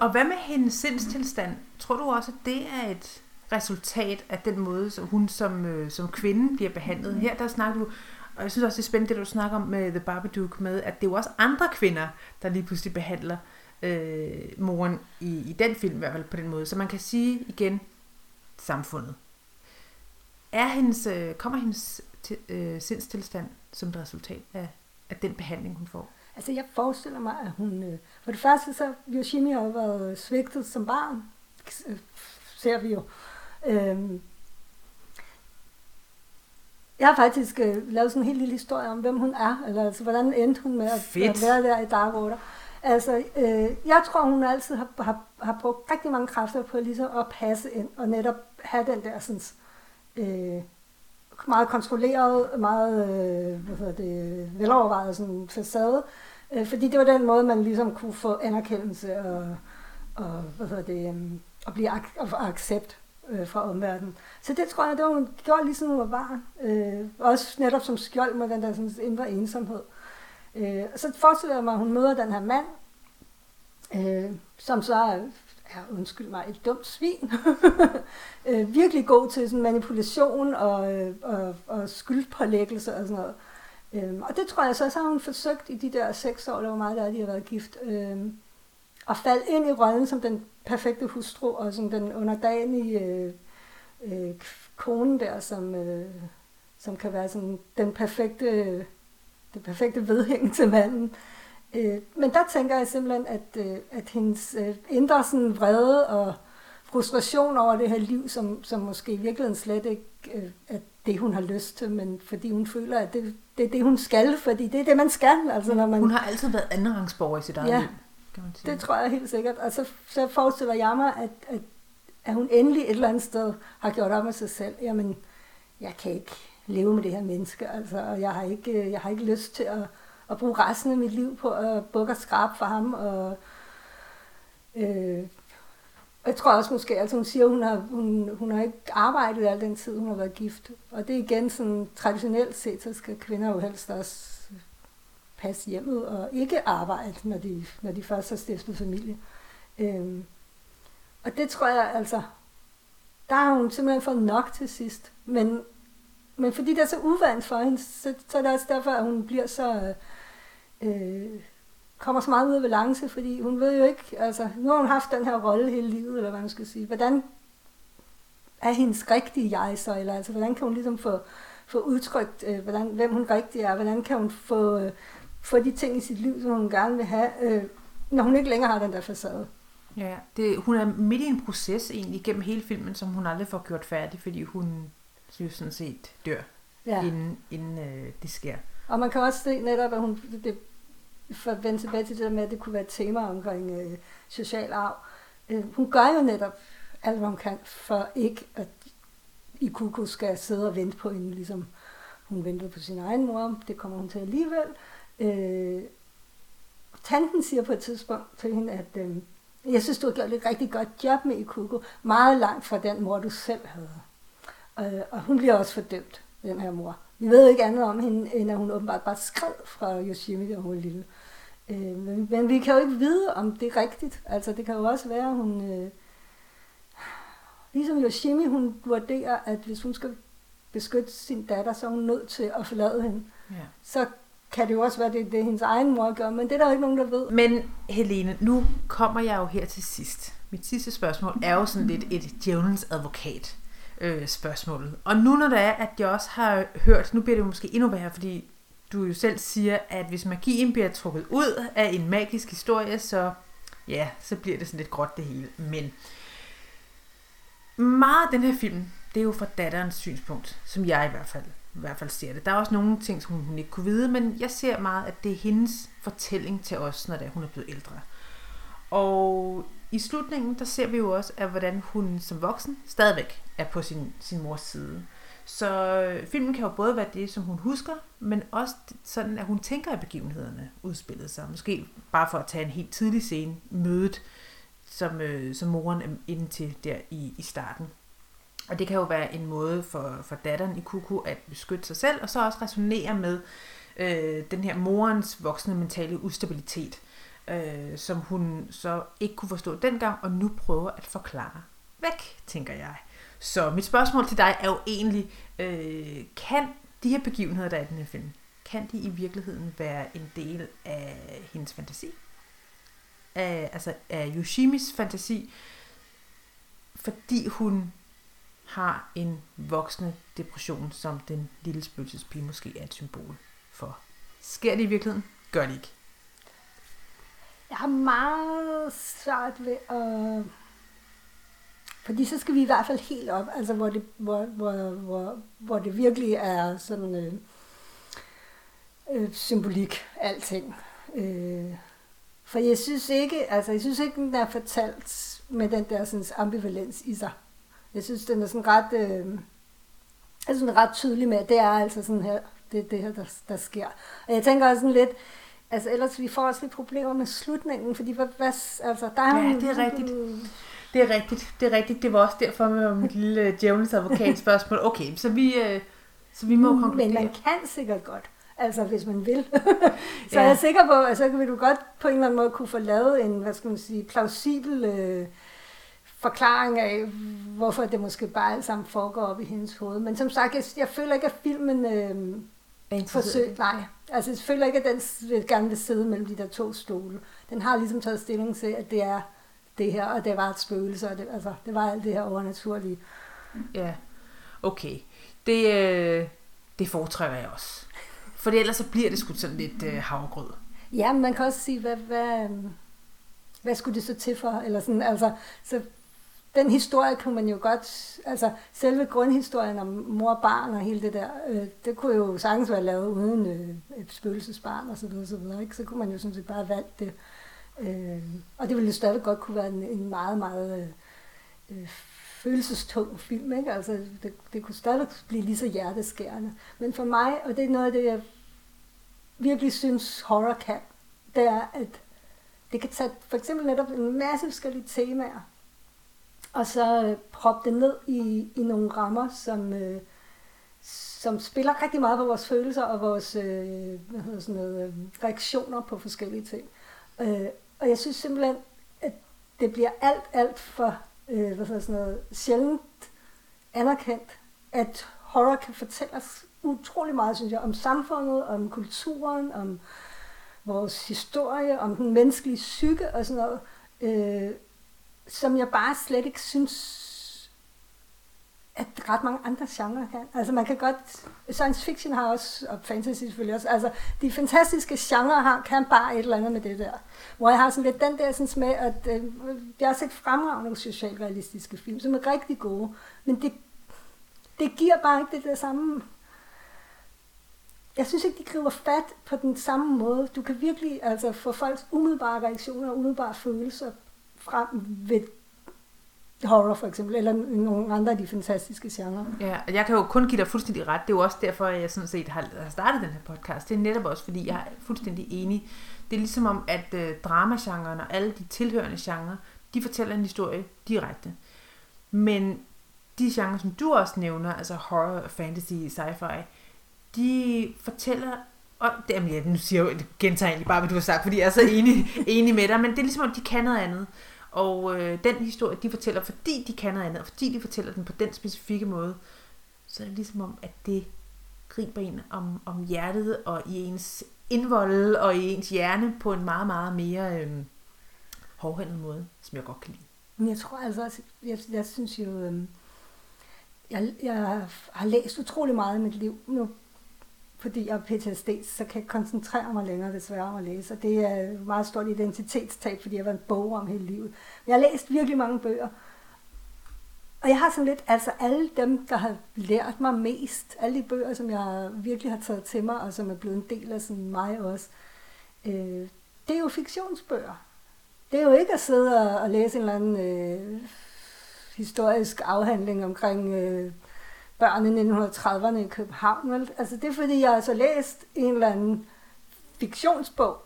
Og hvad med hendes sindstilstand? Tror du også, at det er et resultat af den måde, som hun som, øh, som kvinde bliver behandlet? Her der snakker du, og jeg synes også, det er spændende, det du snakker om med The Babadook, med at det er jo også andre kvinder, der lige pludselig behandler øh, moren i, i den film, i hvert fald på den måde. Så man kan sige igen, samfundet. Er hendes, øh, kommer hendes til, øh, sindstilstand som et resultat af, af den behandling, hun får? Altså, jeg forestiller mig, at hun... Øh, for det første, så Yoshimi har jo været svigtet som barn. Øh, ser vi jo. Øh, jeg har faktisk øh, lavet sådan en helt lille historie om, hvem hun er. Eller altså, hvordan endte hun med at, at være der i Dark Water. Altså, øh, jeg tror, hun altid har, har, har brugt rigtig mange kræfter på ligesom at passe ind. Og netop have den der sådan... Øh, meget kontrolleret, meget øh, hvad hedder det, velovervejet sådan facade, øh, fordi det var den måde, man ligesom kunne få anerkendelse og, og hvad hedder det, øh, og blive ak- og accept øh, fra omverdenen. Så det tror jeg, det var, hun gjorde lige sådan, hun var barn. Øh, også netop som skjold mod den der sådan, indre ensomhed. Øh, og så forestiller jeg mig, at hun møder den her mand, øh, som så ja, undskyld mig, et dumt svin. øh, virkelig god til sådan manipulation og, øh, og, og skyldpålæggelse og sådan noget. Øh, og det tror jeg så, så har hun forsøgt i de der seks år, der var meget der, de har været gift, øh, at falde ind i rollen som den perfekte hustru og som den underdanige øh, øh, kone der, som, øh, som kan være sådan den perfekte, den perfekte vedhæng til manden. Men der tænker jeg simpelthen, at, at hendes indre sådan vrede og frustration over det her liv, som, som måske i virkeligheden slet ikke er det, hun har lyst til, men fordi hun føler, at det, det er det, hun skal, fordi det er det, man skal. Altså, når man... Hun har altid været andenrangsborger i sit eget ja, liv, kan man sige. Det tror jeg helt sikkert. Og så, så forestiller jeg mig, at, at, at hun endelig et eller andet sted har gjort op med sig selv. Jamen, jeg kan ikke leve med det her menneske, altså, og jeg har ikke, jeg har ikke lyst til at... og bruge resten af mit liv på at bukke og skrabe for ham. Og, øh, og jeg tror også måske, at altså hun siger, at hun har, hun, hun har ikke arbejdet al den tid, hun har været gift. Og det er igen sådan traditionelt set, så skal kvinder jo helst også passe hjemmet og ikke arbejde, når de, når de først har stiftet familie. Øh, og det tror jeg altså, der har hun simpelthen fået nok til sidst. Men, men fordi det er så uvant for hende, så, så er det også derfor, at hun bliver så... Øh, kommer så meget ud af balance, fordi hun ved jo ikke, altså, nu har hun haft den her rolle hele livet, eller hvad man skal sige. Hvordan er hendes rigtige jeg så? Eller altså, hvordan kan hun ligesom få, få udtrykt, øh, hvordan, hvem hun rigtig er? Hvordan kan hun få, øh, få de ting i sit liv, som hun gerne vil have, øh, når hun ikke længere har den der facade? Ja, det, hun er midt i en proces egentlig, gennem hele filmen, som hun aldrig får gjort færdig, fordi hun... så jo sådan set dør, ja. inden, inden øh, det sker. Og man kan også se netop, at hun, det, for at vende tilbage til det der med, at det kunne være et tema omkring øh, social arv. Øh, hun gør jo netop alt, hvad hun kan, for ikke at Ikuko skal sidde og vente på hende, ligesom hun ventede på sin egen mor. Det kommer hun til alligevel. Øh, tanten siger på et tidspunkt til hende, at øh, jeg synes, du har gjort et rigtig godt job med Ikuko, meget langt fra den mor, du selv havde. Og hun bliver også fordømt, den her mor. Vi ved ikke andet om hende, end at hun åbenbart bare skred fra Yoshimi, da hun var lille. Øh, men, men vi kan jo ikke vide, om det er rigtigt. Altså, det kan jo også være, at hun... Øh, ligesom Yoshimi, hun vurderer, at hvis hun skal beskytte sin datter, så er hun nødt til at forlade hende. Ja. Så kan det jo også være, det, det hendes egen mor gør, men det er der jo ikke nogen, der ved. Men Helene, nu kommer jeg jo her til sidst. Mit sidste spørgsmål er jo sådan lidt et djævelens advokat. Øh, spørgsmålet. Og nu når det er, at jeg også har hørt, nu bliver det måske endnu værre, fordi du jo selv siger, at hvis magien bliver trukket ud af en magisk historie, så ja, så bliver det sådan lidt gråt det hele. Men meget af den her film, det er jo fra datterens synspunkt, som jeg i hvert fald, i hvert fald ser det. Der er også nogle ting, som hun ikke kunne vide, men jeg ser meget, at det er hendes fortælling til os, når det er, hun er blevet ældre. Og i slutningen, der ser vi jo også, at hvordan hun som voksen stadigvæk er på sin, sin mors side. Så filmen kan jo både være det, som hun husker, men også sådan, at hun tænker, at begivenhederne udspillede sig. Måske bare for at tage en helt tidlig scene, mødet, som, øh, som moren er inde til der i, i starten. Og det kan jo være en måde for, for datteren Ikuko at beskytte sig selv, og så også resonere med øh, den her morens voksende mentale ustabilitet, øh, som hun så ikke kunne forstå dengang, og nu prøver at forklare væk, tænker jeg. Så mit spørgsmål til dig er jo egentlig, øh, kan de her begivenheder, der er i den her film, kan de i virkeligheden være en del af hendes fantasi? Af, altså af Yoshimis fantasi, fordi hun har en voksende depression, som den lille spøgelsespige måske er et symbol for. Sker det i virkeligheden? Gør det ikke. Jeg har meget svært ved at... Fordi så skal vi i hvert fald helt op, altså hvor det, hvor, hvor, hvor, hvor det virkelig er sådan øh, øh, symbolik, alting. Øh, for jeg synes ikke, altså jeg synes ikke, den er fortalt med den der sådan, ambivalens i sig. Jeg synes, den er sådan ret, øh, er sådan ret tydelig med, at det er altså sådan her, det er det her, der, der sker. Og jeg tænker også sådan lidt, altså ellers vi får også lidt problemer med slutningen, fordi hvad, hvad altså der er... Ja, det er rigtigt. Det er rigtigt, det er rigtigt. Det var også derfor med mit lille djævelens advokat spørgsmål. Okay, så vi, så vi må konkludere. Men man kan sikkert godt, altså hvis man vil. Så ja. Jeg er sikker på, at så vil du godt på en eller anden måde kunne få lavet en, hvad skal man sige, plausibel øh, forklaring af, hvorfor det måske bare alt sammen foregår op i hendes hoved. Men som sagt, jeg, jeg føler ikke, at filmen øh, forsøger. Nej, altså jeg føler ikke, at den gerne vil sidde mellem de der to stole. Den har ligesom taget stilling til, at det er det her, og det var et spøgelse, og det, altså, det var alt det her overnaturlige. Ja, okay. Det, øh, det foretrækker jeg også. For ellers så bliver det sgu sådan lidt øh, havregrød. Ja, man kan også sige, hvad, hvad, hvad skulle det så til for? Eller sådan, altså, så den historie kunne man jo godt, altså selve grundhistorien om mor og barn og hele det der, øh, det kunne jo sagtens være lavet uden øh, et spøgelsesbarn og så videre, så videre, ikke? Så kunne man jo sådan set bare valgte det. Øh, og det ville jo stadig godt kunne være en, en meget, meget øh, følelsestung film, ikke? Altså, det, det kunne stadig blive lige så hjerteskærende. Men for mig, og det er noget af det, jeg virkelig synes horror kan, det er, at det kan tage for eksempel netop en masse forskellige temaer, og så øh, proppe det ned i, i nogle rammer, som, øh, som spiller rigtig meget på vores følelser og vores øh, hvad hedder sådan noget, øh, reaktioner på forskellige ting. Øh, og jeg synes simpelthen, at det bliver alt, alt for øh, hvad sådan noget, sjældent anerkendt, at horror kan fortælle os utrolig meget, synes jeg, om samfundet, om kulturen, om vores historie, om den menneskelige psyke og sådan noget, øh, som jeg bare slet ikke synes, at ret mange andre genrer kan. Altså man kan godt, science fiction har også, og fantasy selvfølgelig også, altså de fantastiske genrer har, kan bare et eller andet med det der. Hvor jeg har sådan lidt den der sådan med, at øh, jeg har set fremragende socialrealistiske film, som er rigtig gode, men det, det giver bare ikke det der samme. Jeg synes ikke, de griber fat på den samme måde. Du kan virkelig altså få folks umiddelbare reaktioner og umiddelbare følelser frem ved horror for eksempel, eller nogle andre af de fantastiske genrer. Ja, og jeg kan jo kun give dig fuldstændig ret. Det er jo også derfor, at jeg sådan set har startet den her podcast. Det er netop også, fordi jeg er fuldstændig enig. Det er ligesom om, at øh, dramagenren og alle de tilhørende genrer, de fortæller en historie direkte. Men de genrer, som du også nævner, altså horror, fantasy, sci-fi, de fortæller... Og, jamen ja, nu siger jeg jo, gentager egentlig bare, hvad du har sagt, fordi jeg er så enig, enig med dig, men det er ligesom om, de kan noget andet. Og øh, den historie, de fortæller, fordi de kan noget andet, og fordi de fortæller den på den specifikke måde, så er det ligesom om, at det griber en om, om hjertet og i ens indvold og i ens hjerne på en meget, meget mere øh, hårdhændet måde, som jeg godt kan lide. Men jeg tror altså, jeg, jeg synes jo, øh, jeg, jeg har læst utrolig meget i mit liv nu, fordi jeg er P T S D, så kan jeg koncentrere mig længere, desværre, om at læse. Og det er meget stort identitetstab, fordi jeg har været en bog om hele livet. Men jeg har læst virkelig mange bøger. Og jeg har sådan lidt, altså alle dem, der har lært mig mest, alle de bøger, som jeg virkelig har taget til mig, og som er blevet en del af sådan mig også, øh, det er jo fiktionsbøger. Det er jo ikke at sidde og, og læse en eller anden øh, historisk afhandling omkring... Øh, børn i nitten trediverne i København. Altså det er, fordi jeg har så læst en eller anden fiktionsbog,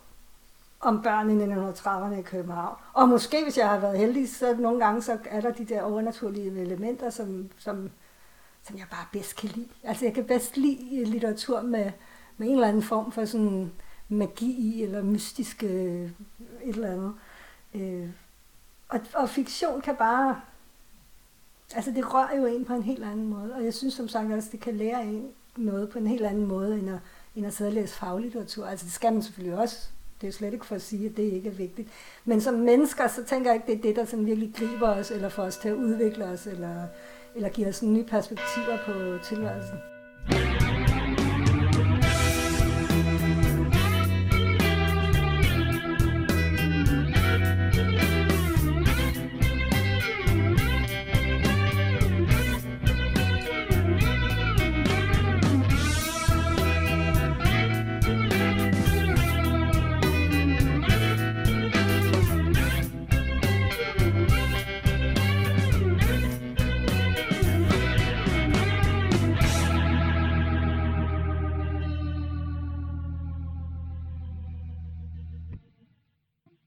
om børn i nitten trediverne i København. Og måske, hvis jeg har været heldig, så nogle gange så er der de der overnaturlige elementer, som, som, som jeg bare bedst kan lide. Altså, jeg kan bedst lide litteratur med, med en eller anden form for sådan magi eller mystisk øh, et eller andet. Øh, og, og fiktion kan bare... Altså, det rører jo en på en helt anden måde. Og jeg synes, som sagt, også, det kan lære en noget på en helt anden måde, end at, end at sidde og læse faglitteratur. Altså, det skal man selvfølgelig også. Det er slet ikke for at sige, at det ikke er vigtigt. Men som mennesker, så tænker jeg ikke, det er det, der sådan virkelig griber os, eller får os til at udvikle os, eller, eller giver os nye perspektiver på tilværelsen.